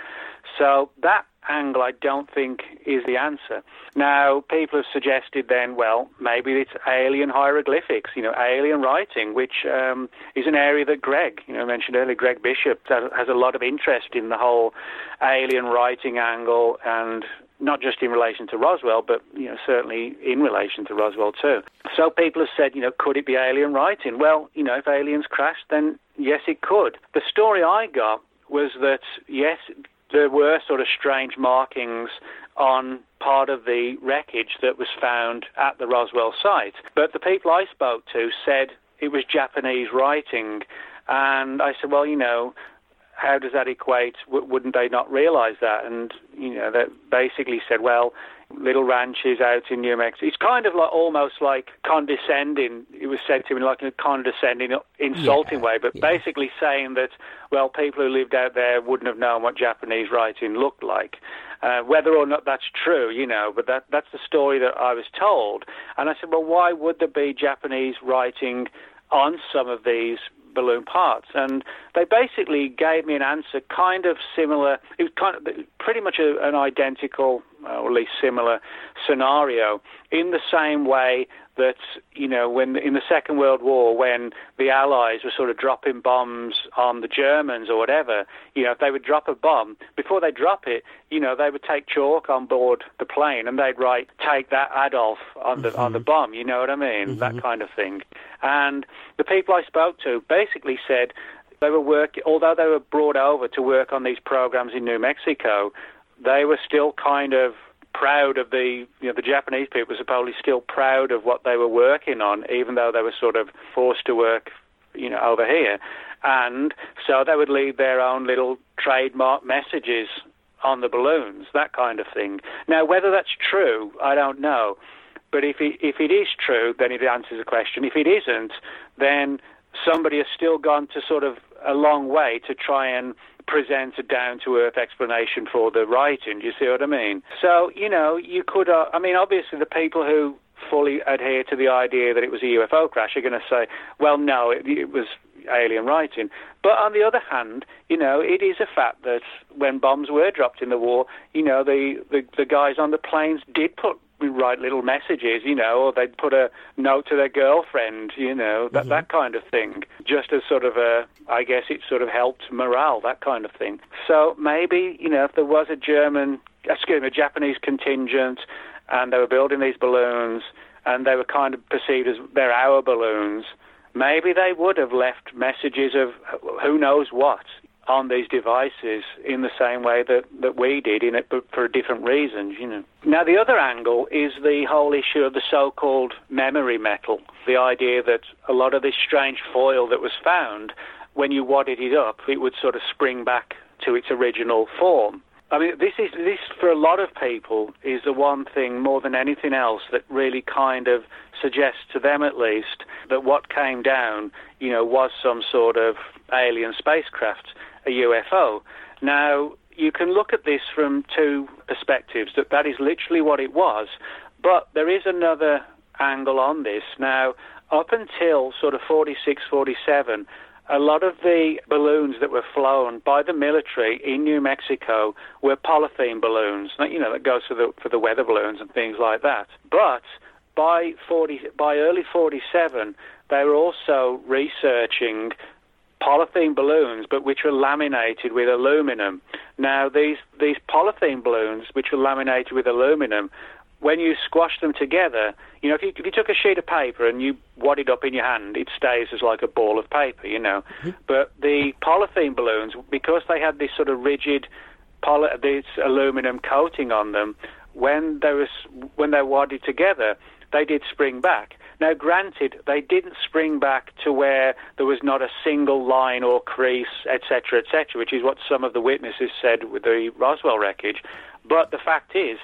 So that angle, I don't think, is the answer. Now, people have suggested then, well, maybe it's alien hieroglyphics, you know, alien writing, which is an area that Greg, you know, mentioned earlier, Greg Bishop, has a lot of interest in the whole alien writing angle, and not just in relation to Roswell, but, you know, certainly in relation to Roswell too. So people have said, you know, could it be alien writing? Well, you know, if aliens crashed, then yes, it could. The story I got was that, yes, there were sort of strange markings on part of the wreckage that was found at the Roswell site. But the people I spoke to said it was Japanese writing. And I said, well, you know, how does that equate? Wouldn't they not realize that? And, you know, they basically said, well, little ranches out in New Mexico. It's kind of like almost like condescending. It was said to me like in a condescending, insulting way, but basically saying that, well, people who lived out there wouldn't have known what Japanese writing looked like. Whether or not that's true, you know, but that's the story that I was told. And I said, well, why would there be Japanese writing on some of these balloon parts? And they basically gave me an answer kind of similar. It was kind of pretty much an identical, or at least similar scenario, in the same way that, you know, when in the Second World War, when the Allies were sort of dropping bombs on the Germans or whatever, you know, if they would drop a bomb, before they drop it, you know, they would take chalk on board the plane and they'd write, "Take that, Adolf," on the bomb, you know what I mean? That kind of thing. And the people I spoke to basically said they were working, although they were brought over to work on these programs in New Mexico, they were still kind of proud of the, you know, the Japanese people were supposedly still proud of what they were working on, even though they were sort of forced to work, you know, over here. And so they would leave their own little trademark messages on the balloons, that kind of thing. Now, whether that's true, I don't know. But if it is true, then it answers the question. If it isn't, then somebody has still gone to sort of a long way to try and present a down-to-earth explanation for the writing. Do you see what I mean? So, you know, you could, I mean, obviously the people who fully adhere to the idea that it was a UFO crash are going to say, well, no, it was alien writing. But on the other hand, you know, it is a fact that when bombs were dropped in the war, you know, the guys on the planes did write little messages, you know, or they'd put a note to their girlfriend, you know, that kind of thing, just as sort of a, I guess it sort of helped morale, that kind of thing. So maybe, you know, if there was a Japanese contingent and they were building these balloons and they were kind of perceived as they're our balloons, maybe they would have left messages of who knows what on these devices in the same way that we did, in it, but for different reasons, you know. Now, the other angle is the whole issue of the so-called memory metal, the idea that a lot of this strange foil that was found when you wadded it up, it would sort of spring back to its original form. I mean, this for a lot of people is the one thing more than anything else that really kind of suggests to them, at least, that what came down, you know, was some sort of alien spacecraft, a UFO. Now, you can look at this from two perspectives, that is literally what it was, but there is another angle on this. Now, up until sort of 46, 47, a lot of the balloons that were flown by the military in New Mexico were polythene balloons, you know, that goes for the weather balloons and things like that. But by early 47, they were also researching polythene balloons, but which were laminated with aluminum. Now, these polythene balloons, which were laminated with aluminum, when you squash them together, you know, if you took a sheet of paper and you wad it up in your hand, it stays as like a ball of paper, you know. Mm-hmm. But the polythene balloons, because they had this sort of rigid this aluminum coating on them, when they wadded together, they did spring back. Now, granted, they didn't spring back to where there was not a single line or crease, et cetera, which is what some of the witnesses said with the Roswell wreckage. But the fact is,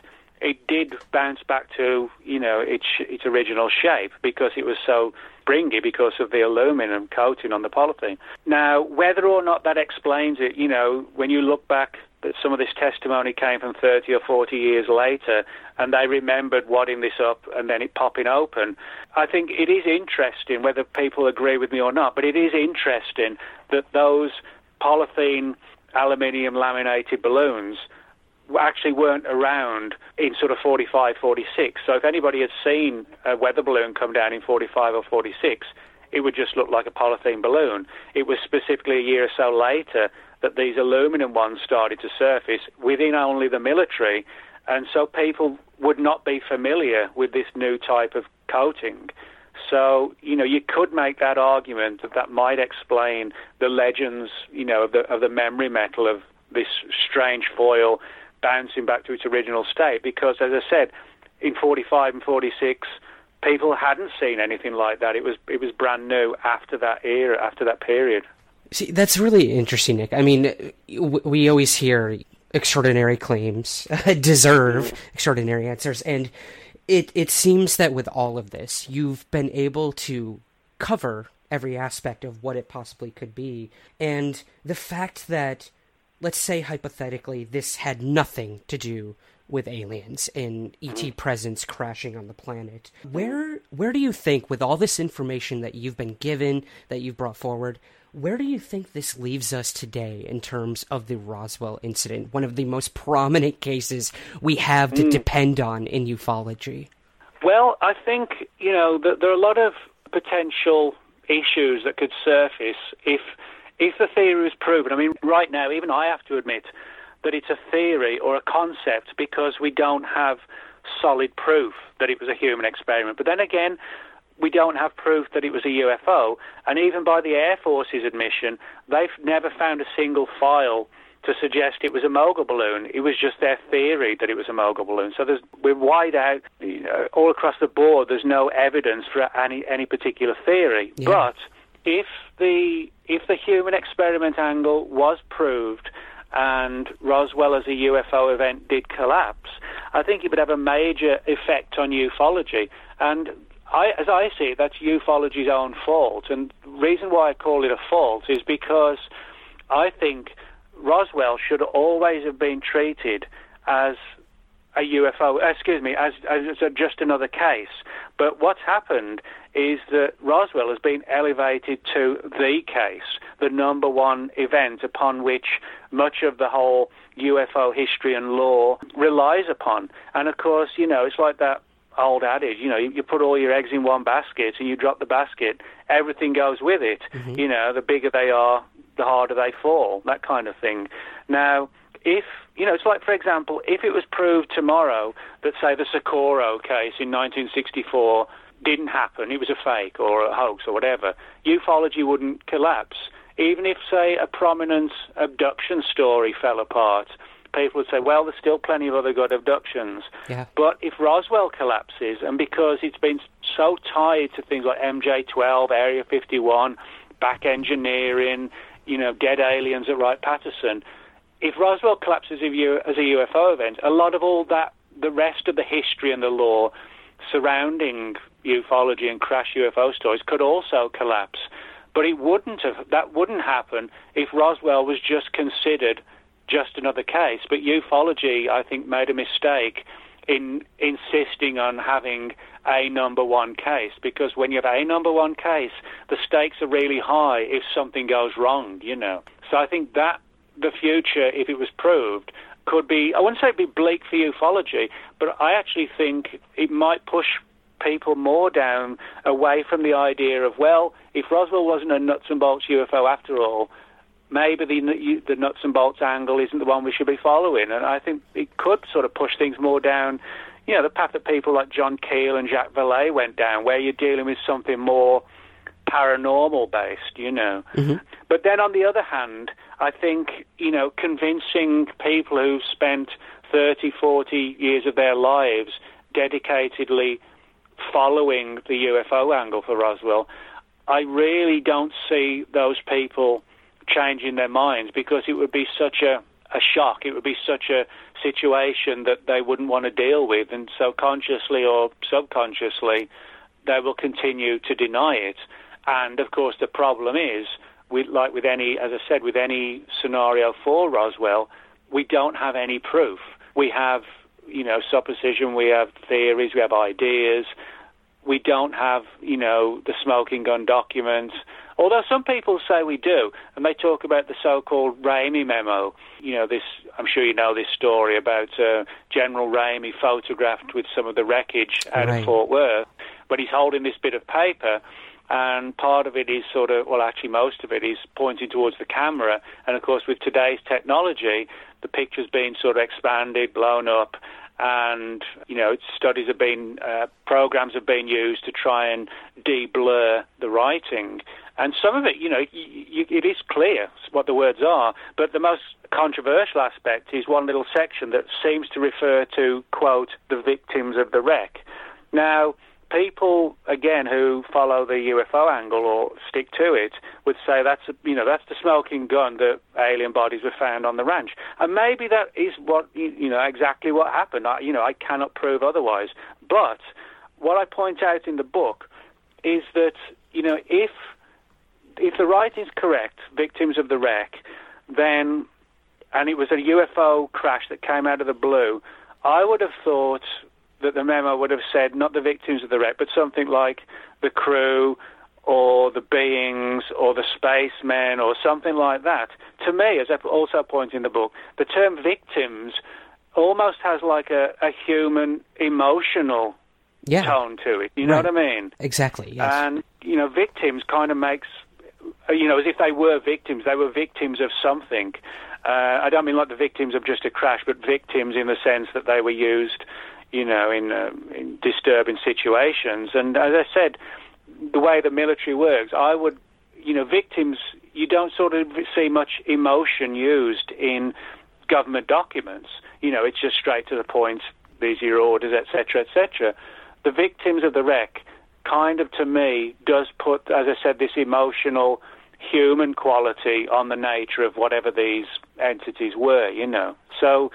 it did bounce back to, you know, its original shape because it was so springy because of the aluminum coating on the polythene. Now, whether or not that explains it, you know, when you look back, that some of this testimony came from 30 or 40 years later, and they remembered wadding this up and then it popping open. I think it is interesting, whether people agree with me or not, but it is interesting that those polythene aluminium laminated balloons actually weren't around in sort of 45, 46. So if anybody had seen a weather balloon come down in 45 or 46, it would just look like a polythene balloon. It was specifically a year or so later that these aluminum ones started to surface within only the military, and so people would not be familiar with this new type of coating. So, you know, you could make that argument that might explain the legends, you know, of the memory metal of this strange foil bouncing back to its original state, because, as I said, in 45 and 46, people hadn't seen anything like that. It was brand new after that era, after that period. See, that's really interesting, Nick. I mean, we always hear extraordinary claims deserve extraordinary answers, and it seems that with all of this, you've been able to cover every aspect of what it possibly could be, and the fact that, let's say hypothetically, this had nothing to do with aliens and ET presence crashing on the planet. Where do you think, with all this information that you've been given, that you've brought forward, where do you think this leaves us today in terms of the Roswell incident, one of the most prominent cases we have to depend on in ufology? Well, I think, you know, there are a lot of potential issues that could surface if the theory is proven. I mean, right now, even I have to admit that it's a theory or a concept because we don't have solid proof that it was a human experiment. But then again, we don't have proof that it was a UFO. And even by the Air Force's admission, they've never found a single file to suggest it was a Mogul balloon. It was just their theory that it was a Mogul balloon. So we're wide out, you know, all across the board. There's no evidence for any particular theory. Yeah. But if the human experiment angle was proved and Roswell as a UFO event did collapse, I think it would have a major effect on ufology. And as I see it, that's ufology's own fault. And the reason why I call it a fault is because I think Roswell should always have been treated as a UFO, as just another case. But what's happened is that Roswell has been elevated to the case, the number one event upon which much of the whole UFO history and lore relies upon. And of course, you know, it's like that old adage, you know, you put all your eggs in one basket and you drop the basket, everything goes with it. Mm-hmm. You know, the bigger they are, the harder they fall, that kind of thing. Now, if, you know, it's like, for example, if it was proved tomorrow that, say, the Socorro case in 1964 didn't happen, it was a fake or a hoax or whatever, ufology wouldn't collapse. Even if, say, a prominent abduction story fell apart, people would say, well, there's still plenty of other good abductions. Yeah. But if Roswell collapses, and because it's been so tied to things like MJ-12, Area 51, back engineering, you know, dead aliens at Wright-Patterson. If Roswell collapses as a UFO event, a lot of all that, the rest of the history and the lore surrounding ufology and crash UFO stories could also collapse. But it wouldn't have, that wouldn't happen if Roswell was just considered just another case. But ufology, I think, made a mistake in insisting on having a number one case, because when you have a number one case, the stakes are really high if something goes wrong, you know. So I think that the future, if it was proved, could be, I wouldn't say it'd be bleak for ufology, but I actually think it might push people more down away from the idea of, well, if Roswell wasn't a nuts and bolts UFO after all, maybe the nuts and bolts angle isn't the one we should be following. And I think it could sort of push things more down, you know, the path that people like John Keel and Jacques Vallée went down, where you're dealing with something more paranormal-based, you know. Mm-hmm. But then on the other hand, I think, you know, convincing people who've spent 30, 40 years of their lives dedicatedly following the UFO angle for Roswell, I really don't see those people changing their minds, because it would be such a shock, it would be such a situation that they wouldn't want to deal with, and so consciously or subconsciously they will continue to deny it. And of course the problem is, with any scenario for Roswell, we don't have any proof. We have, you know, supposition, we have theories, we have ideas. We don't have, you know, the smoking gun documents. Although some people say we do, and they talk about the so-called Ramey memo. You know, this, I'm sure you know this story about General Ramey photographed with some of the wreckage out of Fort Worth. But he's holding this bit of paper, and part of it is sort of, well, actually most of it is pointing towards the camera. And, of course, with today's technology, the picture's been sort of expanded, blown up, and, you know, studies have been, programs have been used to try and de-blur the writing. And some of it, you know, it is clear what the words are, but the most controversial aspect is one little section that seems to refer to, quote, the victims of the wreck. Now, people, again, who follow the UFO angle or stick to it would say that's the smoking gun that alien bodies were found on the ranch. And maybe that is what, you know, exactly what happened. I cannot prove otherwise. But what I point out in the book is that, you know, if the writing is correct, victims of the wreck, then, and it was a UFO crash that came out of the blue, I would have thought that the memo would have said not the victims of the wreck, but something like the crew or the beings or the spacemen or something like that. To me, as I also point in the book, the term victims almost has like a human emotional tone to it. You know what I mean? Exactly, yes. And, you know, victims kind of makes, you know, as if they were victims of something. I don't mean like the victims of just a crash, but victims in the sense that they were used, you know, in disturbing situations. And as I said, the way the military works, I would, you know, victims, you don't sort of see much emotion used in government documents. You know, it's just straight to the point, these are your orders, et cetera, et cetera. The victims of the wreck kind of, to me, does put, as I said, this emotional human quality on the nature of whatever these entities were, you know. So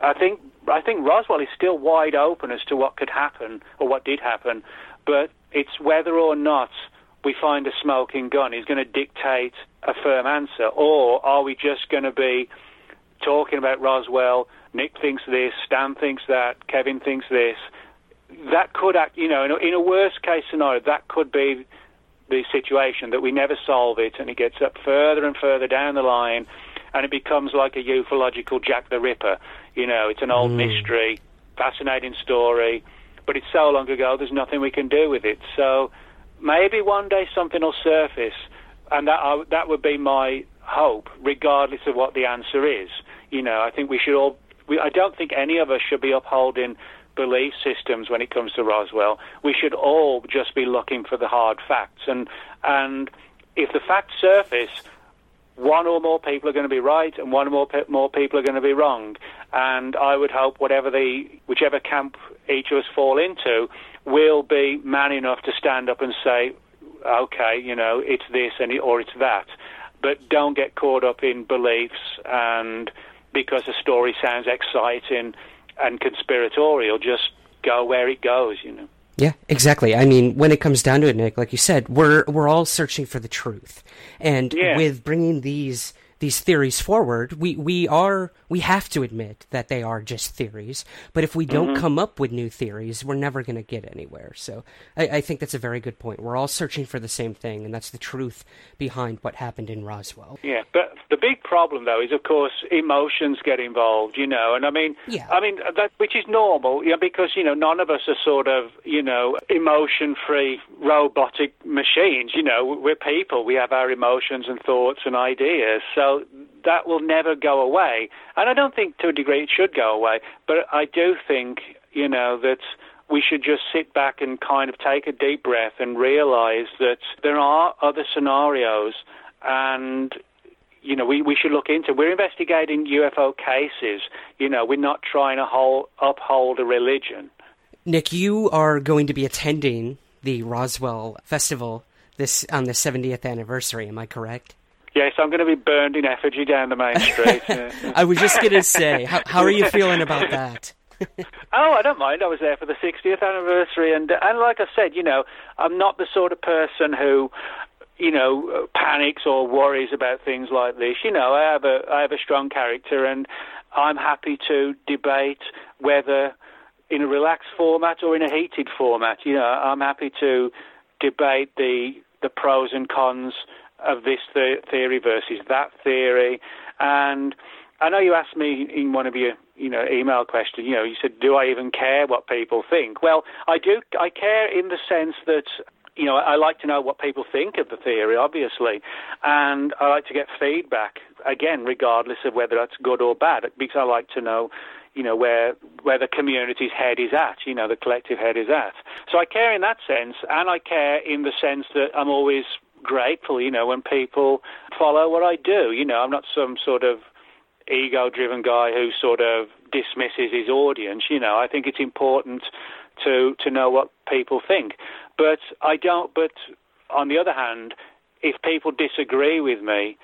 I think Roswell is still wide open as to what could happen or what did happen, but it's whether or not we find a smoking gun is going to dictate a firm answer, or are we just going to be talking about Roswell, Nick thinks this, Stan thinks that, Kevin thinks this. That could act, you know, in a worst-case scenario, that could be the situation, that we never solve it, and it gets up further and further down the line, and it becomes like a ufological Jack the Ripper. You know, it's an old mystery, fascinating story, but it's so long ago, there's nothing we can do with it. So maybe one day something will surface, and that would be my hope, regardless of what the answer is. You know, I think we should all... I don't think any of us should be upholding belief systems when it comes to Roswell. We should all just be looking for the hard facts. And if the facts surface, one or more people are going to be right and one or more people are going to be wrong. And I would hope whichever camp each of us fall into will be man enough to stand up and say, okay, you know, it's this and it, or it's that. But don't get caught up in beliefs, and because a story sounds exciting and conspiratorial, just go where it goes, you know. Yeah, exactly. I mean, when it comes down to it, Nick, like you said, we're all searching for the truth. And with bringing these theories forward, we have to admit that they are just theories. But if we don't come up with new theories, we're never going to get anywhere. So I think that's a very good point. We're all searching for the same thing, and that's the truth behind what happened in Roswell. Yeah, but the big problem, though, is, of course, emotions get involved, you know. And I mean that, which is normal, you know, because, you know, none of us are sort of, you know, emotion-free robotic machines. You know, we're people. We have our emotions and thoughts and ideas. So that will never go away. And I don't think, to a degree, it should go away. But I do think, you know, that we should just sit back and kind of take a deep breath and realize that there are other scenarios, and, you know, we should look into. We're investigating UFO cases. You know, we're not trying to uphold a religion. Nick, you are going to be attending the Roswell Festival on the 70th anniversary. Am I correct? Yes, I'm going to be burned in effigy down the main street. Yeah. I was just going to say, how are you feeling about that? I don't mind. I was there for the 60th anniversary. And like I said, you know, I'm not the sort of person who, you know, panics or worries about things like this. You know, I have a strong character, and I'm happy to debate whether in a relaxed format or in a heated format. You know, I'm happy to debate the pros and cons of this theory versus that theory. And I know you asked me in one of your, you know, email questions, you know, you said, do I even care what people think? Well, I do. I care in the sense that, you know, I like to know what people think of the theory, obviously, and I like to get feedback, again, regardless of whether that's good or bad, because I like to know, you know, where the community's head is at, you know, the collective head is at. So I care in that sense, and I care in the sense that I'm always grateful, you know, when people follow what I do. You know, I'm not some sort of ego-driven guy who sort of dismisses his audience. You know, I think it's important to know what people think. But I don't. But on the other hand, if people disagree with me,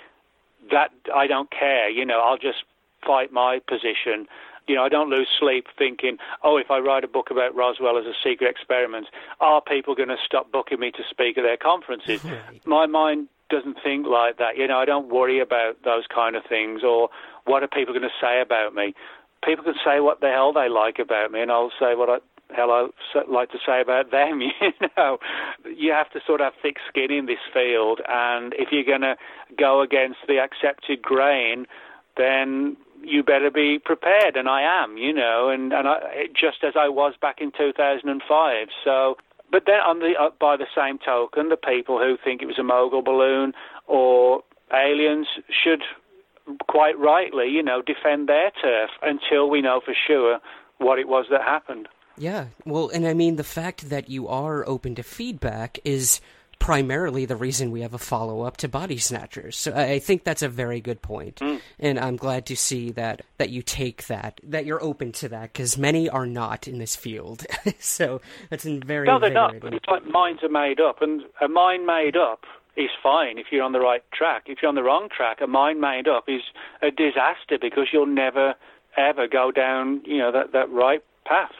that I don't care. You know, I'll just fight my position. You know, I don't lose sleep thinking, oh, if I write a book about Roswell as a secret experiment, are people going to stop booking me to speak at their conferences? My mind doesn't think like that. You know, I don't worry about those kind of things, or what are people going to say about me? People can say what the hell they like about me, and I'll say what I like to say about them. You know, you have to sort of have thick skin in this field, and if you're going to go against the accepted grain, then you better be prepared, and I am, you know, and I, just as I was back in 2005. So, but then on the by the same token, the people who think it was a mogul balloon or aliens should, quite rightly, you know, defend their turf until we know for sure what it was that happened. Yeah, well, and I mean, the fact that you are open to feedback is primarily the reason we have a follow-up to Body Snatchers. So I think that's a very good point. And I'm glad to see that you take that you're open to that, because many are not in this field. So that's a very... No, they're not. It's like minds are made up, and a mind made up is fine if you're on the right track. If you're on the wrong track, a mind made up is a disaster, because you'll never, ever go down, you know, that right path.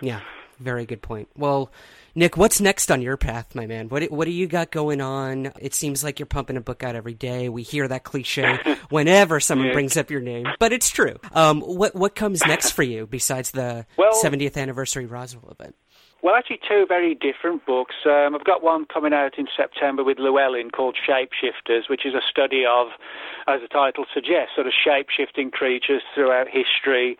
Yeah, very good point. Well, Nick, what's next on your path, my man? What do you got going on? It seems like you're pumping a book out every day. We hear that cliche whenever someone brings up your name, but it's true. What comes next for you besides the 70th anniversary Roswell event? Well, actually, two very different books. I've got one coming out in September with Llewellyn called Shapeshifters, which is a study of, as the title suggests, sort of shape-shifting creatures throughout history,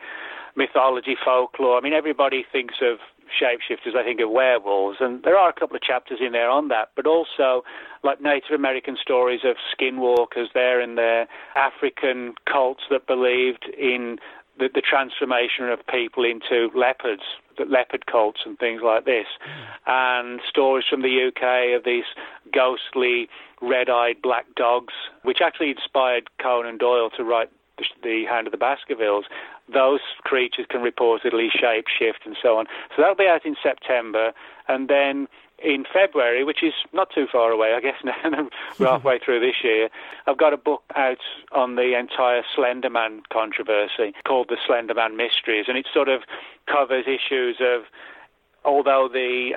mythology, folklore. I mean, everybody thinks of shapeshifters, I think, of werewolves, and there are a couple of chapters in there on that, but also like Native American stories of skinwalkers there, and their African cults that believed in the transformation of people into leopards, the leopard cults and things like this, and stories from the UK of these ghostly red-eyed black dogs, which actually inspired Conan Doyle to write The Hound of the Baskervilles. Those creatures can reportedly shape shift and so on. So that'll be out in September, and then in February, which is not too far away, I guess, now we're halfway through this year, I've got a book out on the entire Slender Man controversy called The Slender Man Mysteries, and it sort of covers issues of, although the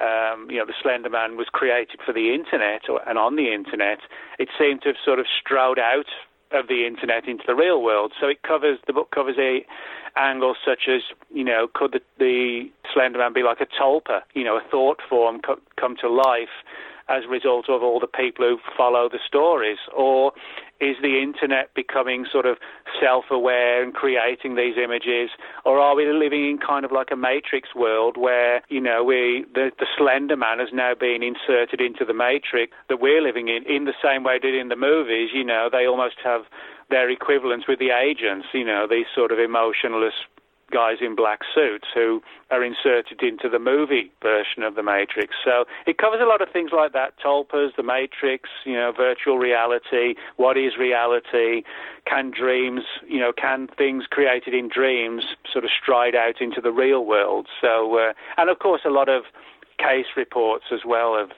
Slender Man was created for the internet and on the internet, it seemed to have sort of strode out of the internet into the real world. So the book covers angles such as, could the Slender Man be like a tulpa, a thought form come to life as a result of all the people who follow the stories? Or is the internet becoming sort of self-aware and creating these images? Or are we living in kind of like a Matrix world where, the Slender Man has now been inserted into the Matrix that we're living in the same way they did in the movies? They almost have their equivalents with the agents, these sort of emotionless guys in black suits who are inserted into the movie version of the Matrix. So it covers a lot of things like that: tulpas, the Matrix, virtual reality, what is reality, can things created in dreams sort of stride out into the real world? So and of course a lot of case reports as well of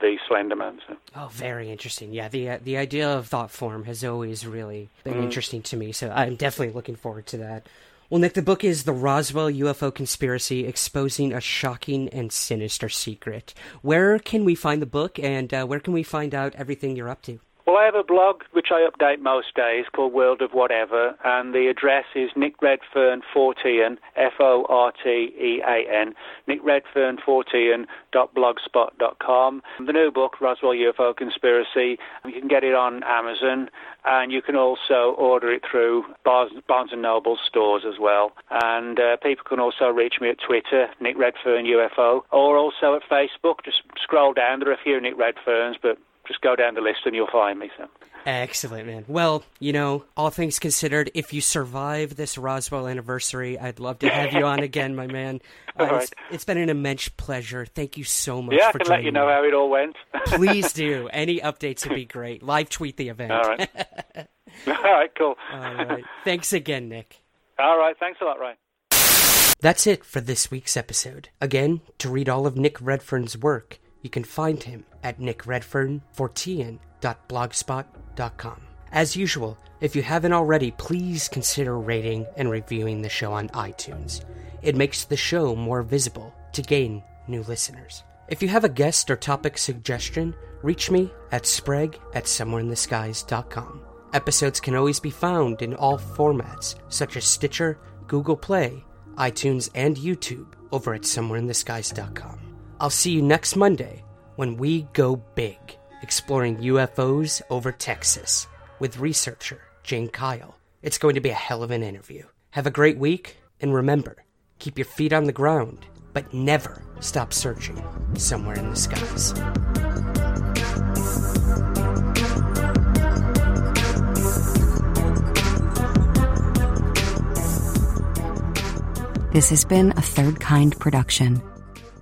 the Slenderman. So. Oh, very interesting. Yeah, the idea of thought form has always really been interesting to me, so I'm definitely looking forward to that. Well, Nick, the book is The Roswell UFO Conspiracy, Exposing a Shocking and Sinister Secret. Where can we find the book, and where can we find out everything you're up to? Well, I have a blog, which I update most days, called World of Whatever, and the address is nickredfern14, F-O-R-T-E-A-N, nickredfern14.blogspot.com. The new book, Roswell UFO Conspiracy, you can get it on Amazon, and you can also order it through Barnes & Noble stores as well. And people can also reach me at Twitter, Nick Redfern UFO, or also at Facebook. Just scroll down, there are a few Nick Redferns, but just go down the list and you'll find me. So. Excellent, man. Well, all things considered, if you survive this Roswell anniversary, I'd love to have you on again, my man. Right. It's been an immense pleasure. Thank you so much for joining me. Yeah, I can let you know how it all went. Please do. Any updates would be great. Live tweet the event. All right. All right, cool. All right. Thanks again, Nick. All right. Thanks a lot, Ryan. That's it for this week's episode. Again, to read all of Nick Redfern's work, you can find him at nickredfern14.blogspot.com. As usual, if you haven't already, please consider rating and reviewing the show on iTunes. It makes the show more visible to gain new listeners. If you have a guest or topic suggestion, reach me at sprague@somewhereintheskies.com. Episodes can always be found in all formats, such as Stitcher, Google Play, iTunes, and YouTube over at somewhereintheskies.com. I'll see you next Monday when we go big, exploring UFOs over Texas with researcher Jane Kyle. It's going to be a hell of an interview. Have a great week, and remember, keep your feet on the ground, but never stop searching somewhere in the skies. This has been a Third Kind production.